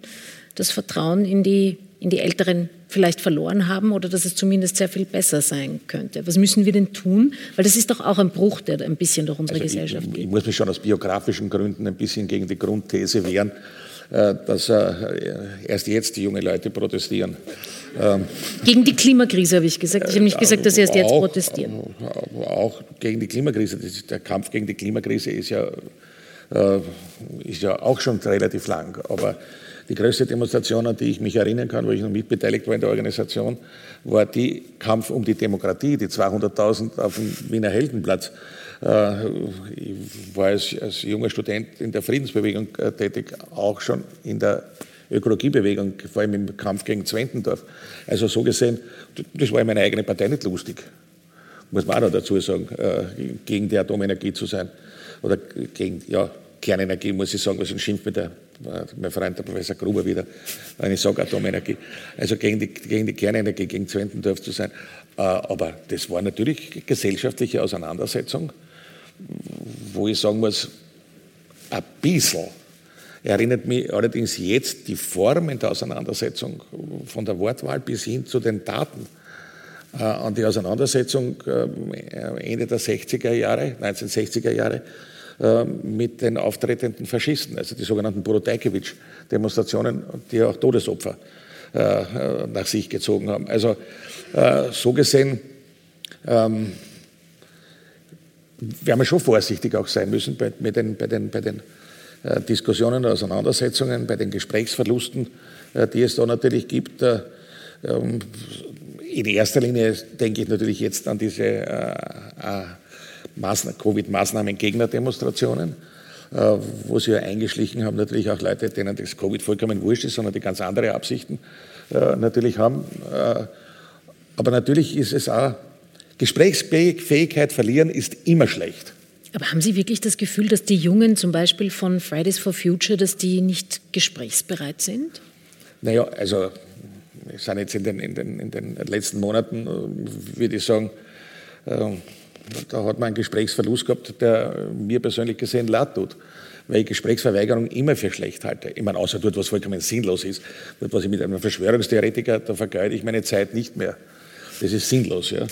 das Vertrauen in die Älteren vielleicht verloren haben oder dass es zumindest sehr viel besser sein könnte. Was müssen wir denn tun? Weil das ist doch auch ein Bruch, der ein bisschen durch unsere Gesellschaft geht. Ich muss mich schon aus biografischen Gründen ein bisschen gegen die Grundthese wehren, dass erst jetzt die jungen Leute protestieren. Gegen die Klimakrise habe ich gesagt. Ich habe nicht gesagt, dass sie erst jetzt protestieren. Auch gegen die Klimakrise. Der Kampf gegen die Klimakrise ist ja auch schon relativ lang. Aber die größte Demonstration, an die ich mich erinnern kann, wo ich noch mitbeteiligt war in der Organisation, war die Kampf um die Demokratie, die 200.000 auf dem Wiener Heldenplatz. Ich war als junger Student in der Friedensbewegung tätig, auch schon in der Ökologiebewegung, vor allem im Kampf gegen Zwentendorf. Also so gesehen, das war in meiner eigenen Partei nicht lustig, muss man auch noch dazu sagen, gegen die Atomenergie zu sein. Oder gegen Kernenergie, muss ich sagen, was ein Schimpf mit mein Freund, der Professor Gruber wieder, wenn ich sage Atomenergie. Also gegen die Kernenergie, gegen Zwentendorf zu sein. Aber das war natürlich gesellschaftliche Auseinandersetzung, wo ich sagen muss, ein bisschen erinnert mich allerdings jetzt die Formen der Auseinandersetzung von der Wortwahl bis hin zu den Taten an die Auseinandersetzung Ende der 1960er Jahre mit den auftretenden Faschisten, also die sogenannten Borodajkiewicz-Demonstrationen, die auch Todesopfer nach sich gezogen haben. Also so gesehen werden wir schon vorsichtig auch sein müssen bei den Diskussionen, Auseinandersetzungen, bei den Gesprächsverlusten, die es da natürlich gibt. In erster Linie denke ich natürlich jetzt an diese Covid-Maßnahmen-Gegner-Demonstrationen, wo sie ja eingeschlichen haben, natürlich auch Leute, denen das Covid vollkommen wurscht ist, sondern die ganz andere Absichten natürlich haben. Aber natürlich ist es auch Gesprächsfähigkeit verlieren ist immer schlecht. Aber haben Sie wirklich das Gefühl, dass die Jungen zum Beispiel von Fridays for Future, dass die nicht gesprächsbereit sind? Naja, also ich sage jetzt in den letzten Monaten, würde ich sagen, da hat man einen Gesprächsverlust gehabt, der mir persönlich gesehen leid tut. Weil ich Gesprächsverweigerung immer für schlecht halte. Ich meine, außer dort, was vollkommen sinnlos ist. Dort, was ich mit einem Verschwörungstheoretiker, da vergeude ich meine Zeit nicht mehr. Das ist sinnlos, ja.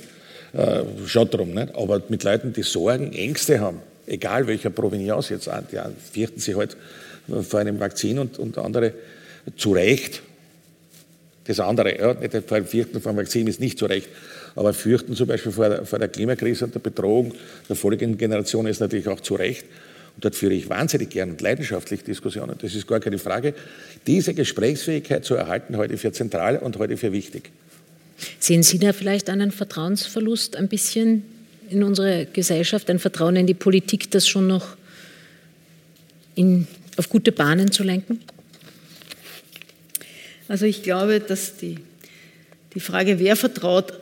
Schaut drum, nicht? Aber mit Leuten, die Sorgen, Ängste haben, egal welcher Provenienz jetzt, die fürchten sich halt vor einem Vakzin und andere zu Recht. Das andere, ja, nicht fürchten vor einem Vakzin ist nicht zu Recht, aber fürchten zum Beispiel vor der Klimakrise und der Bedrohung der folgenden Generation ist natürlich auch zu Recht. Und dort führe ich wahnsinnig gern und leidenschaftlich Diskussionen, das ist gar keine Frage. Diese Gesprächsfähigkeit zu erhalten, heute für zentral und heute für wichtig. Sehen Sie da vielleicht einen Vertrauensverlust ein bisschen in unsere Gesellschaft, ein Vertrauen in die Politik, das schon noch auf gute Bahnen zu lenken? Also ich glaube, dass die Frage, wer vertraut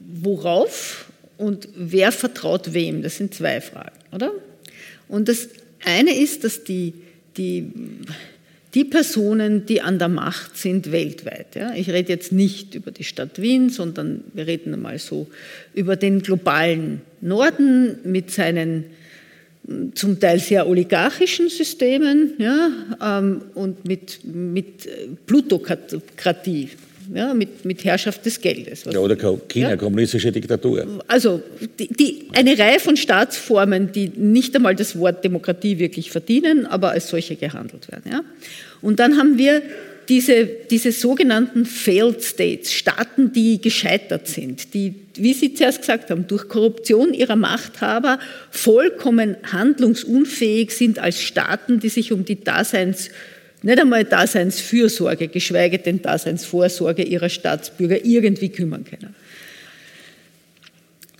worauf und wer vertraut wem, das sind zwei Fragen, oder? Und das eine ist, dass die Personen, die an der Macht sind weltweit. Ja? Ich rede jetzt nicht über die Stadt Wien, sondern wir reden einmal so über den globalen Norden mit seinen zum Teil sehr oligarchischen Systemen, ja? Und mit Plutokratie, ja? mit Herrschaft des Geldes. Ja, oder China, ja? Kommunistische Diktatur. Also eine Reihe von Staatsformen, die nicht einmal das Wort Demokratie wirklich verdienen, aber als solche gehandelt werden. Ja? Und dann haben wir diese sogenannten Failed States, Staaten, die gescheitert sind, die, wie Sie zuerst gesagt haben, durch Korruption ihrer Machthaber vollkommen handlungsunfähig sind als Staaten, die sich um die nicht einmal Daseinsfürsorge, geschweige denn Daseinsvorsorge ihrer Staatsbürger irgendwie kümmern können.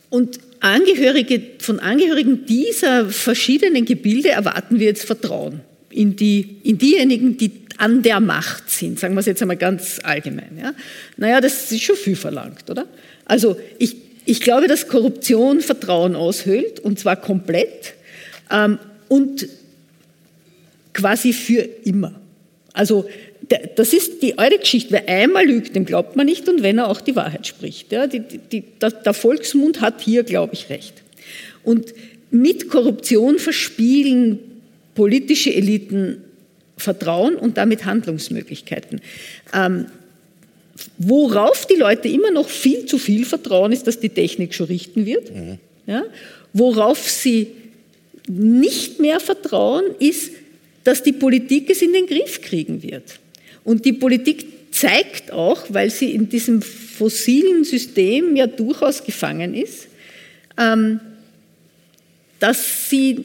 Und von Angehörigen dieser verschiedenen Gebilde erwarten wir jetzt Vertrauen in diejenigen, die an der Macht sind, sagen wir es jetzt einmal ganz allgemein. Ja? Naja, das ist schon viel verlangt, oder? Also ich glaube, dass Korruption Vertrauen aushöhlt, und zwar komplett und quasi für immer. Also das ist die eure Geschichte, wer einmal lügt, dem glaubt man nicht, und wenn er auch die Wahrheit spricht. Ja? Der Volksmund hat hier, glaube ich, recht. Und mit Korruption verspielen politische Eliten Vertrauen und damit Handlungsmöglichkeiten. Worauf die Leute immer noch viel zu viel vertrauen, ist, dass die Technik schon richten wird. Mhm. Ja? Worauf sie nicht mehr vertrauen, ist, dass die Politik es in den Griff kriegen wird. Und die Politik zeigt auch, weil sie in diesem fossilen System ja durchaus gefangen ist, dass sie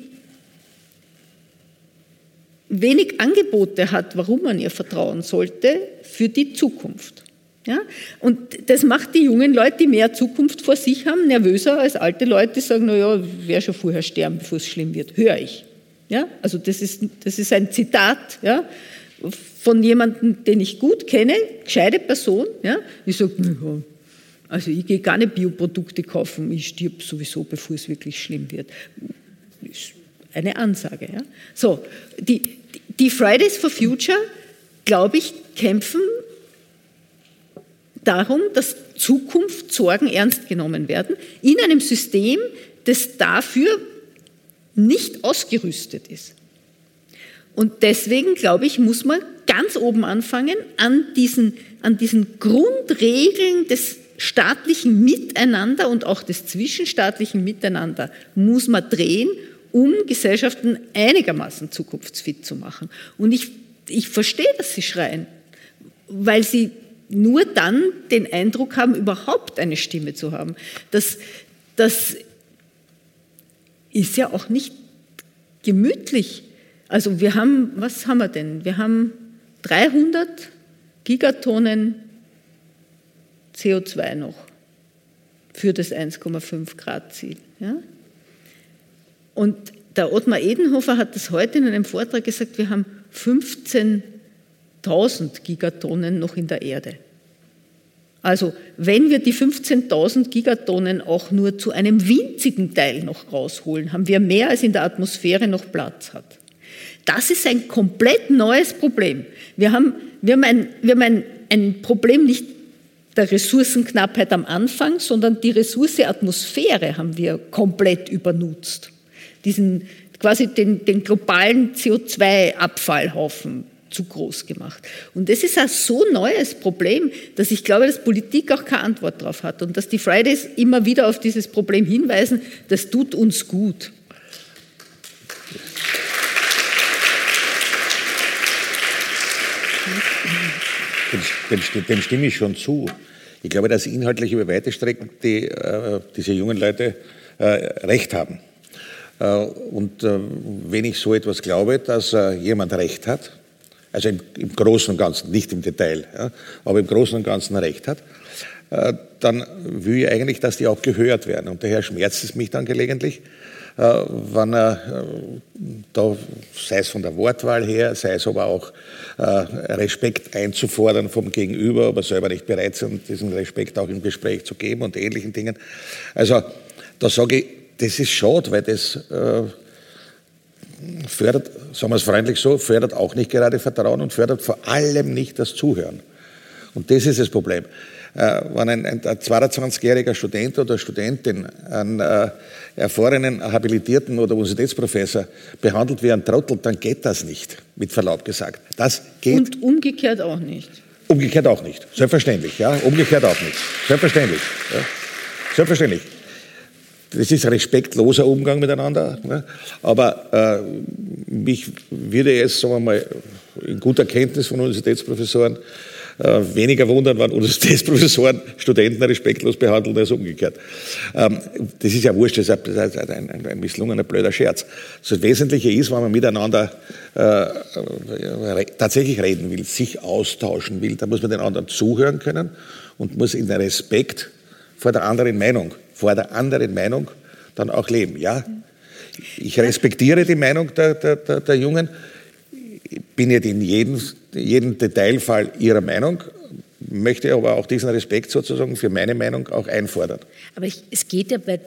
wenig Angebote hat, warum man ihr vertrauen sollte für die Zukunft. Ja? Und das macht die jungen Leute, die mehr Zukunft vor sich haben, nervöser als alte Leute, die sagen, naja, ich werde schon vorher sterben, bevor es schlimm wird, höre ich. Ja? Also das ist ein Zitat, ja, von jemandem, den ich gut kenne, gescheite Person, ja? Die sagt, naja, also ich gehe gar nicht Bioprodukte kaufen, ich stirb sowieso, bevor es wirklich schlimm wird. Ist eine Ansage. Ja? So, die Fridays for Future, glaube ich, kämpfen darum, dass Zukunftssorgen ernst genommen werden, in einem System, das dafür nicht ausgerüstet ist. Und deswegen, glaube ich, muss man ganz oben anfangen, an diesen Grundregeln des staatlichen Miteinander und auch des zwischenstaatlichen Miteinander muss man drehen, um Gesellschaften einigermaßen zukunftsfit zu machen. Und ich verstehe, dass sie schreien, weil sie nur dann den Eindruck haben, überhaupt eine Stimme zu haben. Das ist ja auch nicht gemütlich. Also wir haben, was haben wir denn? Wir haben 300 Gigatonnen CO2 noch für das 1,5 Grad Ziel. Ja? Und der Ottmar Edenhofer hat das heute in einem Vortrag gesagt, wir haben 15.000 Gigatonnen noch in der Erde. Also wenn wir die 15.000 Gigatonnen auch nur zu einem winzigen Teil noch rausholen, haben wir mehr, als in der Atmosphäre noch Platz hat. Das ist ein komplett neues Problem. Wir haben ein Problem nicht der Ressourcenknappheit am Anfang, sondern die Ressource Atmosphäre haben wir komplett übernutzt. Diesen quasi den globalen CO2-Abfallhaufen zu groß gemacht. Und das ist ein so neues Problem, dass ich glaube, dass Politik auch keine Antwort darauf hat und dass die Fridays immer wieder auf dieses Problem hinweisen, das tut uns gut. Dem stimme ich schon zu. Ich glaube, dass inhaltlich über weite Strecken diese jungen Leute recht haben. Und wenn ich so etwas glaube, dass jemand recht hat, also im Großen und Ganzen, nicht im Detail, ja, aber im Großen und Ganzen recht hat, dann will ich eigentlich, dass die auch gehört werden. Und daher schmerzt es mich dann gelegentlich, wenn er da, sei es von der Wortwahl her, sei es aber auch Respekt einzufordern vom Gegenüber, aber selber nicht bereit sind, diesen Respekt auch im Gespräch zu geben und ähnlichen Dingen. Also da sage ich, das ist schade, weil das fördert, sagen wir es freundlich so, fördert auch nicht gerade Vertrauen und fördert vor allem nicht das Zuhören. Und das ist das Problem. Wenn ein 22-jähriger Student oder Studentin einen erfahrenen, habilitierten oder Universitätsprofessor behandelt wie ein Trottel, dann geht das nicht, mit Verlaub gesagt. Das geht. Und umgekehrt auch nicht. Umgekehrt auch nicht, selbstverständlich. Ja, umgekehrt auch nicht, selbstverständlich. Ja. Selbstverständlich. Das ist respektloser Umgang miteinander. Ne? Aber mich würde jetzt, sagen wir mal, in guter Kenntnis von Universitätsprofessoren weniger wundern, wenn Universitätsprofessoren Studenten respektlos behandeln als umgekehrt. Das ist ja wurscht, das ist ein misslungener, blöder Scherz. Das Wesentliche ist, wenn man miteinander tatsächlich reden will, sich austauschen will, dann muss man den anderen zuhören können und muss in Respekt vor der anderen Meinung dann auch leben. Ja? Ich respektiere die Meinung der Jungen, bin nicht in jedem Detailfall ihrer Meinung, möchte aber auch diesen Respekt sozusagen für meine Meinung auch einfordern. Aber es geht ja bei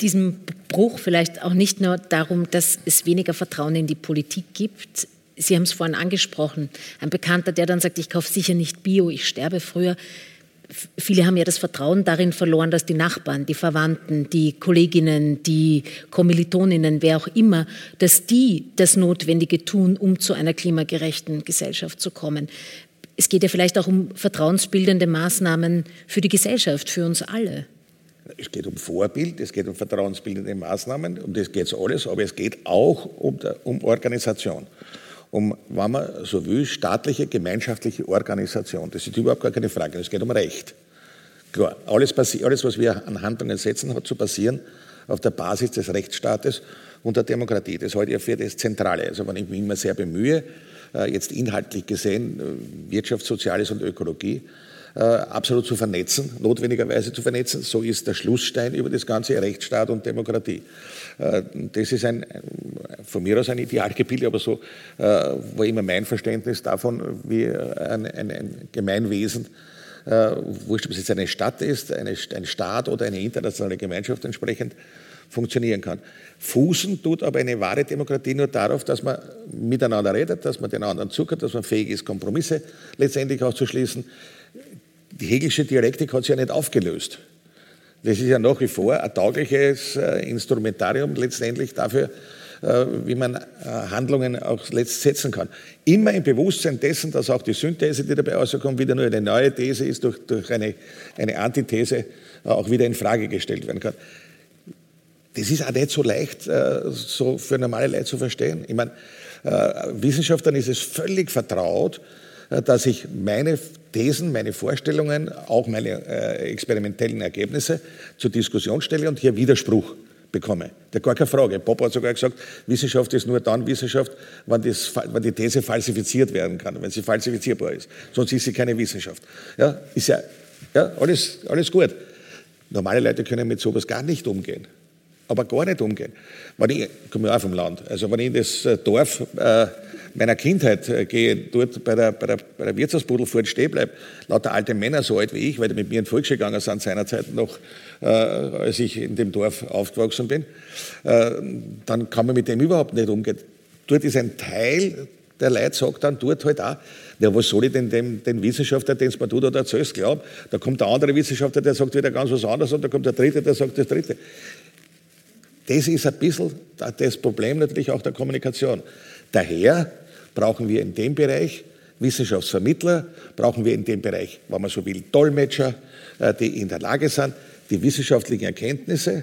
diesem Bruch vielleicht auch nicht nur darum, dass es weniger Vertrauen in die Politik gibt. Sie haben es vorhin angesprochen. Ein Bekannter, der dann sagt, ich kaufe sicher nicht Bio, ich sterbe früher. Viele haben ja das Vertrauen darin verloren, dass die Nachbarn, die Verwandten, die Kolleginnen, die Kommilitoninnen, wer auch immer, dass die das Notwendige tun, um zu einer klimagerechten Gesellschaft zu kommen. Es geht ja vielleicht auch um vertrauensbildende Maßnahmen für die Gesellschaft, für uns alle. Es geht um Vorbild, es geht um vertrauensbildende Maßnahmen, um das geht es alles, aber es geht auch um Organisation. Wenn man so will, staatliche, gemeinschaftliche Organisation. Das ist überhaupt gar keine Frage. Es geht um Recht. Klar, alles, was wir an Handlungen setzen, hat zu passieren auf der Basis des Rechtsstaates und der Demokratie. Das halte ich für das Zentrale. Also wenn ich mich immer sehr bemühe, jetzt inhaltlich gesehen, Wirtschaft, Soziales und Ökologie, absolut zu vernetzen, notwendigerweise zu vernetzen, so ist der Schlussstein über das ganze Rechtsstaat und Demokratie. Das ist von mir aus ein Idealgebilde, aber so war immer mein Verständnis davon, wie ein Gemeinwesen, wurscht, ob es jetzt eine Stadt ist, ein Staat oder eine internationale Gemeinschaft entsprechend funktionieren kann. Fußen tut aber eine wahre Demokratie nur darauf, dass man miteinander redet, dass man den anderen zuhört, dass man fähig ist, Kompromisse letztendlich auch zu schließen. Die Hegelsche Dialektik hat sich ja nicht aufgelöst. Das ist ja nach wie vor ein taugliches Instrumentarium letztendlich dafür, wie man Handlungen auch setzen kann. Immer im Bewusstsein dessen, dass auch die Synthese, die dabei rauskommt, wieder nur eine neue These ist, durch eine Antithese auch wieder in Frage gestellt werden kann. Das ist auch nicht so leicht, so für normale Leute zu verstehen. Ich meine, Wissenschaftlern ist es völlig vertraut, dass ich meine Thesen, meine Vorstellungen, auch meine experimentellen Ergebnisse zur Diskussion stelle und hier Widerspruch bekomme. Da gar keine Frage. Popper hat sogar gesagt, Wissenschaft ist nur dann Wissenschaft, wenn die These falsifiziert werden kann, wenn sie falsifizierbar ist. Sonst ist sie keine Wissenschaft. Ja, ist ja alles gut. Normale Leute können mit sowas gar nicht umgehen. aber gar nicht umgehen. Ich komme ja auch vom Land. Also wenn ich in das Dorf meiner Kindheit gehe, dort bei der Wirtshausbudelfurt stehen bleibe, lauter alte Männer so alt wie ich, weil die mit mir in die Volksschule gegangen sind seinerzeit noch, als ich in dem Dorf aufgewachsen bin, dann kann man mit dem überhaupt nicht umgehen. Dort ist ein Teil der Leute, sagt dann dort halt auch, ja, was soll ich denn den Wissenschaftler, den es mir tut oder erzählst, glauben? Da kommt der andere Wissenschaftler, der sagt wieder ganz was anderes, und da kommt der Dritte, der sagt das Dritte. Das ist ein bisschen das Problem natürlich auch der Kommunikation. Daher brauchen wir in dem Bereich Wissenschaftsvermittler, brauchen wir in dem Bereich, wenn man so will, Dolmetscher, die in der Lage sind, die wissenschaftlichen Erkenntnisse,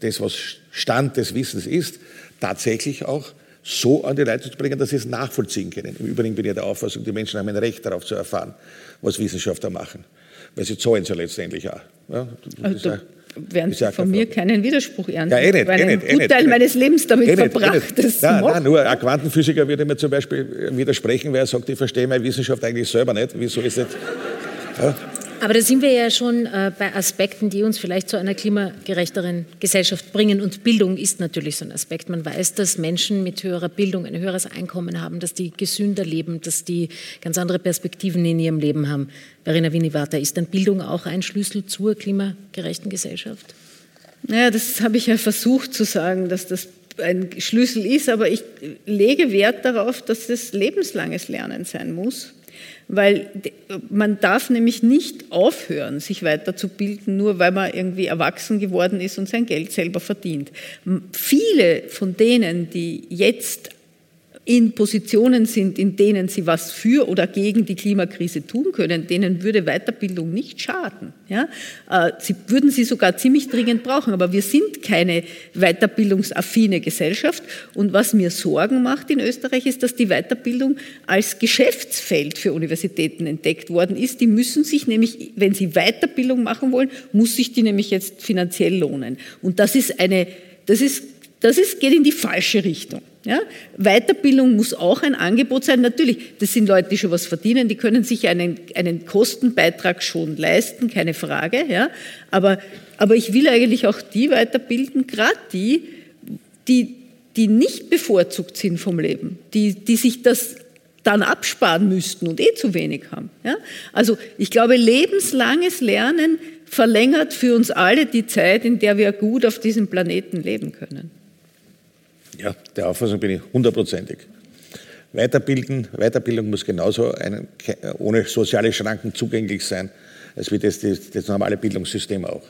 das, was Stand des Wissens ist, tatsächlich auch so an die Leute zu bringen, dass sie es nachvollziehen können. Im Übrigen bin ich der Auffassung, die Menschen haben ein Recht darauf zu erfahren, was Wissenschaftler machen. Weil sie zahlen ja letztendlich auch. Ja, also da werden Sie von mir keinen Widerspruch ernten. Ja, nicht. Weil ein Gutteil meines Lebens damit verbracht ist. Nein, nur ein Quantenphysiker würde mir zum Beispiel widersprechen, weil er sagt, ich verstehe meine Wissenschaft eigentlich selber nicht. Wieso ist das? Ja. Aber da sind wir ja schon bei Aspekten, die uns vielleicht zu einer klimagerechteren Gesellschaft bringen. Und Bildung ist natürlich so ein Aspekt. Man weiß, dass Menschen mit höherer Bildung ein höheres Einkommen haben, dass die gesünder leben, dass die ganz andere Perspektiven in ihrem Leben haben. Verena Winiwarta, ist dann Bildung auch ein Schlüssel zur klimagerechten Gesellschaft? Naja, das habe ich ja versucht zu sagen, dass das ein Schlüssel ist. Aber ich lege Wert darauf, dass das lebenslanges Lernen sein muss. Weil man darf nämlich nicht aufhören, sich weiterzubilden, nur weil man irgendwie erwachsen geworden ist und sein Geld selber verdient. Viele von denen, die jetzt in Positionen sind, in denen sie was für oder gegen die Klimakrise tun können, denen würde Weiterbildung nicht schaden. Ja? Sie würden sie sogar ziemlich dringend brauchen, aber wir sind keine weiterbildungsaffine Gesellschaft. Und was mir Sorgen macht in Österreich ist, dass die Weiterbildung als Geschäftsfeld für Universitäten entdeckt worden ist. Die müssen sich nämlich, wenn sie Weiterbildung machen wollen, muss sich die nämlich jetzt finanziell lohnen. Und das geht in die falsche Richtung. Ja? Weiterbildung muss auch ein Angebot sein. Natürlich, das sind Leute, die schon was verdienen, die können sich einen Kostenbeitrag schon leisten, keine Frage. Ja? Aber ich will eigentlich auch die weiterbilden, gerade die nicht bevorzugt sind vom Leben, die sich das dann absparen müssten und zu wenig haben. Ja? Also ich glaube, lebenslanges Lernen verlängert für uns alle die Zeit, in der wir gut auf diesem Planeten leben können. Ja, der Auffassung bin ich 100%. Weiterbildung muss genauso ohne soziale Schranken zugänglich sein, als wie das normale Bildungssystem auch.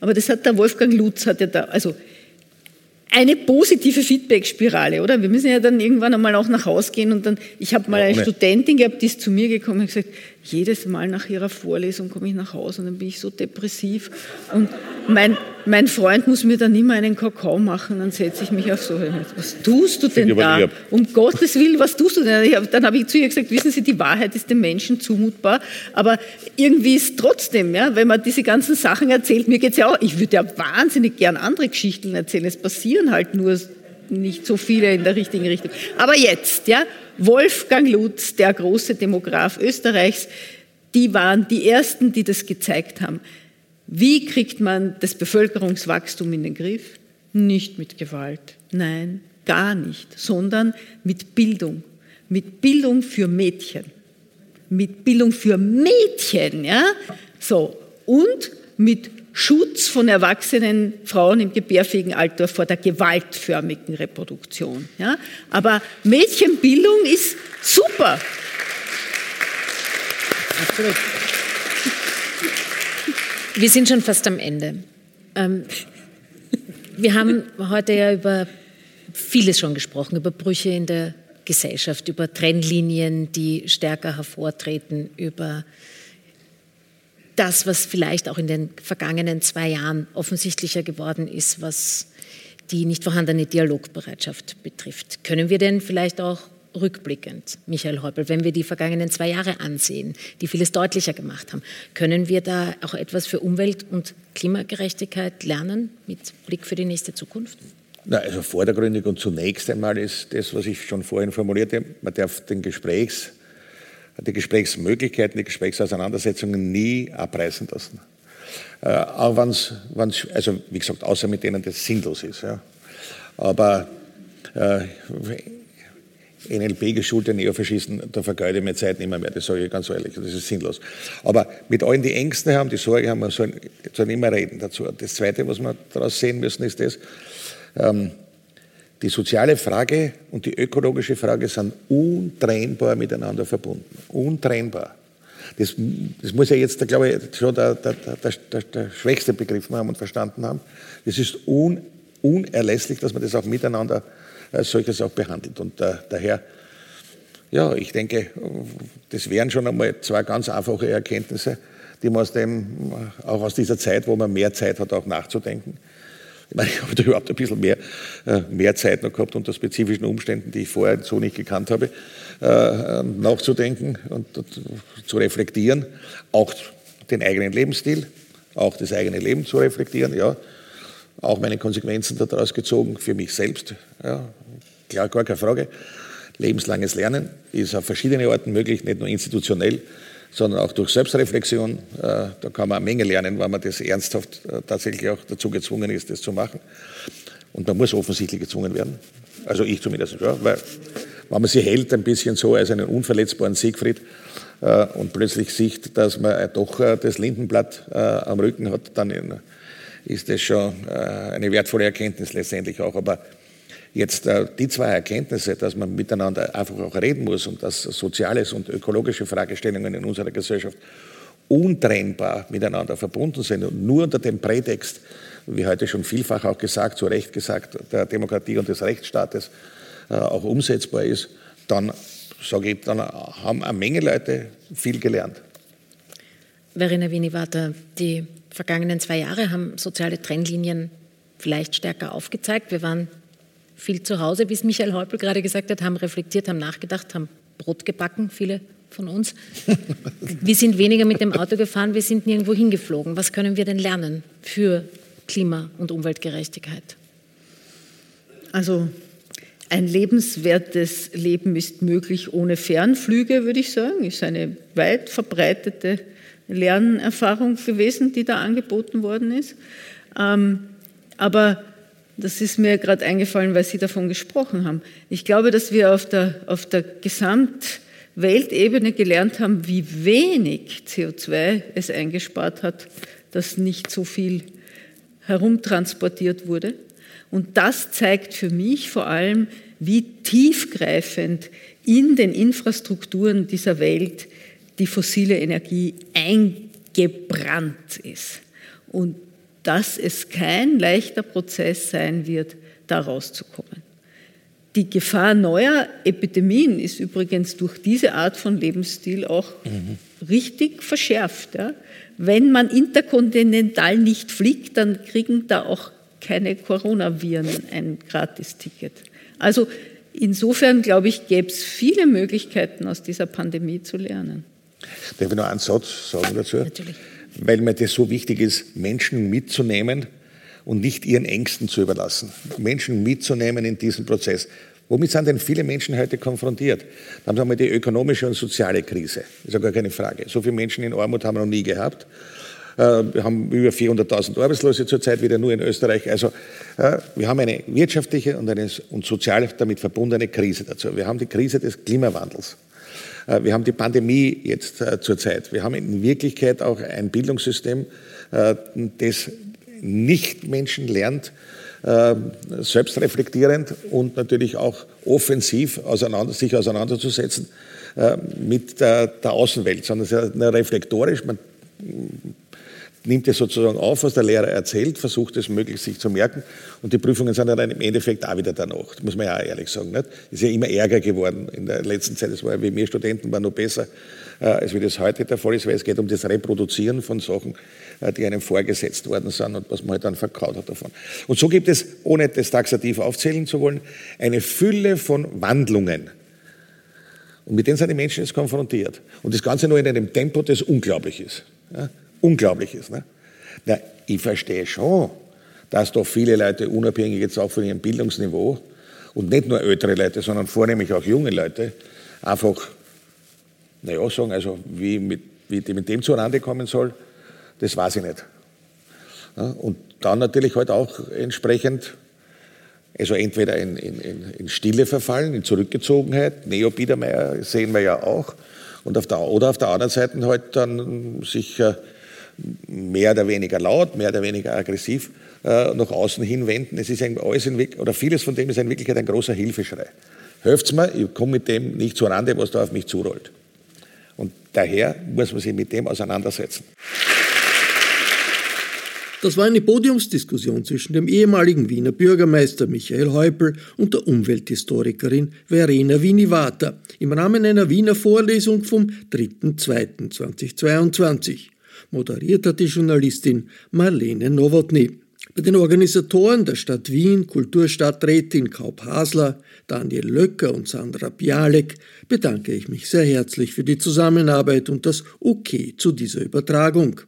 Aber das hat der Wolfgang Lutz, eine positive Feedback-Spirale, oder? Wir müssen ja dann irgendwann einmal auch nach Hause gehen und dann, ich habe mal eine Studentin gehabt, die ist zu mir gekommen und hat gesagt, jedes Mal nach ihrer Vorlesung komme ich nach Hause und dann bin ich so depressiv und mein Freund muss mir dann immer einen Kakao machen, dann setze ich mich auf so, was tust du denn da? Um Gottes Willen, was tust du denn? Dann habe ich zu ihr gesagt, wissen Sie, die Wahrheit ist dem Menschen zumutbar, aber irgendwie ist trotzdem, ja, wenn man diese ganzen Sachen erzählt, mir geht's ja auch, ich würde ja wahnsinnig gern andere Geschichten erzählen, es passieren halt nur nicht so viele in der richtigen Richtung. Aber jetzt, ja, Wolfgang Lutz, der große Demograf Österreichs, die waren die Ersten, die das gezeigt haben. Wie kriegt man das Bevölkerungswachstum in den Griff? Nicht mit Gewalt, nein, gar nicht, sondern mit Bildung. Mit Bildung für Mädchen. Mit Bildung für Mädchen, ja? So, und mit Schutz von erwachsenen Frauen im gebärfähigen Alter vor der gewaltförmigen Reproduktion. Ja? Aber Mädchenbildung ist super. Absolut. Wir sind schon fast am Ende. Wir haben heute ja über vieles schon gesprochen, über Brüche in der Gesellschaft, über Trennlinien, die stärker hervortreten, über das, was vielleicht auch in den vergangenen 2 Jahren offensichtlicher geworden ist, was die nicht vorhandene Dialogbereitschaft betrifft. Können wir denn vielleicht auch rückblickend, Michael Häupl, wenn wir die vergangenen 2 Jahre ansehen, die vieles deutlicher gemacht haben, können wir da auch etwas für Umwelt- und Klimagerechtigkeit lernen mit Blick für die nächste Zukunft? Na, also vordergründig und zunächst einmal ist das, was ich schon vorhin formulierte, man darf die Gesprächsmöglichkeiten, die Gesprächsauseinandersetzungen nie abreißen lassen. Auch wenn's, also wie gesagt, außer mit denen das sinnlos ist. Ja. Aber NLP-geschulte Neofaschisten, da vergeude ich meine Zeit nicht mehr, das sage ich ganz ehrlich, das ist sinnlos. Aber mit allen, die Ängste haben, die Sorge haben, man soll nicht mehr reden dazu. Das Zweite, was wir daraus sehen müssen, ist das, die soziale Frage und die ökologische Frage sind untrennbar miteinander verbunden. Untrennbar. Das muss ja jetzt, glaube ich, schon der Schwächste begriffen haben und verstanden haben. Das ist unerlässlich, dass man das auch miteinander als solches auch behandelt. Und daher, ja, ich denke, das wären schon einmal zwei ganz einfache Erkenntnisse, die man auch aus dieser Zeit, wo man mehr Zeit hat, auch nachzudenken. Ich meine, ich habe da überhaupt ein bisschen mehr Zeit noch gehabt, unter spezifischen Umständen, die ich vorher so nicht gekannt habe, nachzudenken und zu reflektieren. Auch den eigenen Lebensstil, auch das eigene Leben zu reflektieren, ja. Auch meine Konsequenzen daraus gezogen, für mich selbst, ja, klar, gar keine Frage. Lebenslanges Lernen ist auf verschiedene Orten möglich, nicht nur institutionell, sondern auch durch Selbstreflexion. Da kann man eine Menge lernen, weil man das ernsthaft tatsächlich auch dazu gezwungen ist, das zu machen. Und man muss offensichtlich gezwungen werden, also ich zumindest, ja, weil wenn man sich hält ein bisschen so als einen unverletzbaren Siegfried und plötzlich sieht, dass man doch das Lindenblatt am Rücken hat, dann ist das schon eine wertvolle Erkenntnis letztendlich auch. Aber jetzt die zwei Erkenntnisse, dass man miteinander einfach auch reden muss und dass soziales und ökologische Fragestellungen in unserer Gesellschaft untrennbar miteinander verbunden sind und nur unter dem Prätext, wie heute schon vielfach auch gesagt, zu Recht gesagt, der Demokratie und des Rechtsstaates auch umsetzbar ist, dann sage ich, dann haben eine Menge Leute viel gelernt. Verena Winiwarta, die vergangenen 2 Jahre haben soziale Trennlinien vielleicht stärker aufgezeigt. Wir waren viel zu Hause, wie es Michael Häupl gerade gesagt hat, haben reflektiert, haben nachgedacht, haben Brot gebacken, viele von uns. Wir sind weniger mit dem Auto gefahren, wir sind nirgendwo hingeflogen. Was können wir denn lernen für Klima- und Umweltgerechtigkeit? Also ein lebenswertes Leben ist möglich ohne Fernflüge, würde ich sagen. Ist eine weit verbreitete Lernerfahrung gewesen, die da angeboten worden ist. Aber das ist mir gerade eingefallen, weil Sie davon gesprochen haben. Ich glaube, dass wir auf der Gesamtweltebene gelernt haben, wie wenig CO2 es eingespart hat, dass nicht so viel herumtransportiert wurde. Und das zeigt für mich vor allem, wie tiefgreifend in den Infrastrukturen dieser Welt die fossile Energie eingebrannt ist und dass es kein leichter Prozess sein wird, da rauszukommen. Die Gefahr neuer Epidemien ist übrigens durch diese Art von Lebensstil auch richtig verschärft. Ja? Wenn man interkontinental nicht fliegt, dann kriegen da auch keine Coronaviren ein Gratisticket. Also insofern, glaube ich, gäbe es viele Möglichkeiten, aus dieser Pandemie zu lernen. Darf ich noch einen Satz sagen dazu? Natürlich. Weil mir das so wichtig ist, Menschen mitzunehmen und nicht ihren Ängsten zu überlassen. Menschen mitzunehmen in diesen Prozess. Womit sind denn viele Menschen heute konfrontiert? Da haben sie einmal die ökonomische und soziale Krise. Ist ja gar keine Frage. So viele Menschen in Armut haben wir noch nie gehabt. Wir haben über 400.000 Arbeitslose zurzeit, wieder nur in Österreich. Also wir haben eine wirtschaftliche und eine sozial damit verbundene Krise dazu. Wir haben die Krise des Klimawandels. Wir haben die Pandemie jetzt zurzeit. Wir haben in Wirklichkeit auch ein Bildungssystem, das nicht Menschen lernt, selbstreflektierend und natürlich auch offensiv sich auseinanderzusetzen mit der Außenwelt, sondern es ist reflektorisch. Man nimmt es sozusagen auf, was der Lehrer erzählt, versucht es möglichst sich zu merken und die Prüfungen sind ja dann im Endeffekt auch wieder danach, muss man ja auch ehrlich sagen. Nicht? Ist ja immer ärger geworden in der letzten Zeit, das war ja wie wir Studenten, war noch besser, als wie das heute der Fall ist, weil es geht um das Reproduzieren von Sachen, die einem vorgesetzt worden sind und was man halt dann verkaut hat davon. Und so gibt es, ohne das taxativ aufzählen zu wollen, eine Fülle von Wandlungen. Und mit denen sind die Menschen jetzt konfrontiert. Und das Ganze nur in einem Tempo, das unglaublich ist. Ja? Unglaublich ist. Ne? Na, ich verstehe schon, dass da viele Leute, unabhängig jetzt auch von ihrem Bildungsniveau, und nicht nur ältere Leute, sondern vornehmlich auch junge Leute, einfach, naja, sagen, also wie die mit dem zurande kommen soll, das weiß ich nicht. Und dann natürlich halt auch entsprechend, also entweder in Stille verfallen, in Zurückgezogenheit, Neo-Biedermeier sehen wir ja auch, und auf der anderen Seite halt dann sich mehr oder weniger laut, mehr oder weniger aggressiv nach außen hinwenden. Es ist alles oder vieles von dem ist in Wirklichkeit ein großer Hilfeschrei. Helft's mir, ich komme mit dem nicht zurande, was da auf mich zurollt. Und daher muss man sich mit dem auseinandersetzen. Das war eine Podiumsdiskussion zwischen dem ehemaligen Wiener Bürgermeister Michael Häupl und der Umwelthistorikerin Verena Winiwarta im Rahmen einer Wiener Vorlesung vom 3.2.2022. Moderiert hat die Journalistin Marlene Nowotny. Bei den Organisatoren der Stadt Wien, Kulturstadträtin Kaup-Hasler, Daniel Löcker und Sandra Bialek bedanke ich mich sehr herzlich für die Zusammenarbeit und das Okay zu dieser Übertragung.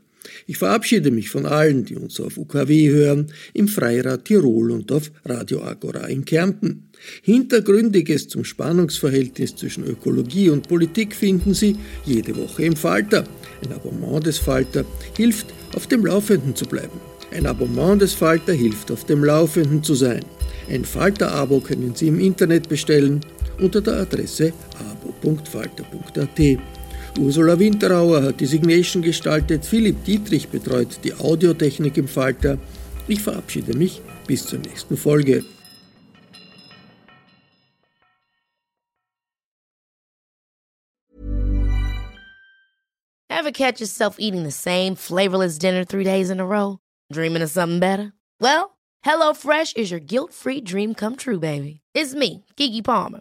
Ich verabschiede mich von allen, die uns auf UKW hören, im Freirad Tirol und auf Radio Agora in Kärnten. Hintergründiges zum Spannungsverhältnis zwischen Ökologie und Politik finden Sie jede Woche im Falter. Ein Abonnement des Falter hilft, auf dem Laufenden zu bleiben. Ein Abonnement des Falter hilft, auf dem Laufenden zu sein. Ein Falter-Abo können Sie im Internet bestellen unter der Adresse abo.falter.at. Ursula Winterauer hat die Signation gestaltet, Philipp Dietrich betreut die Audiotechnik im Falter. Ich verabschiede mich bis zur nächsten Folge. Ever catch yourself eating the same flavorless dinner 3 days in a row? Dreaming of something better? Well, HelloFresh is your guilt-free dream come true, baby. It's me, Keke Palmer.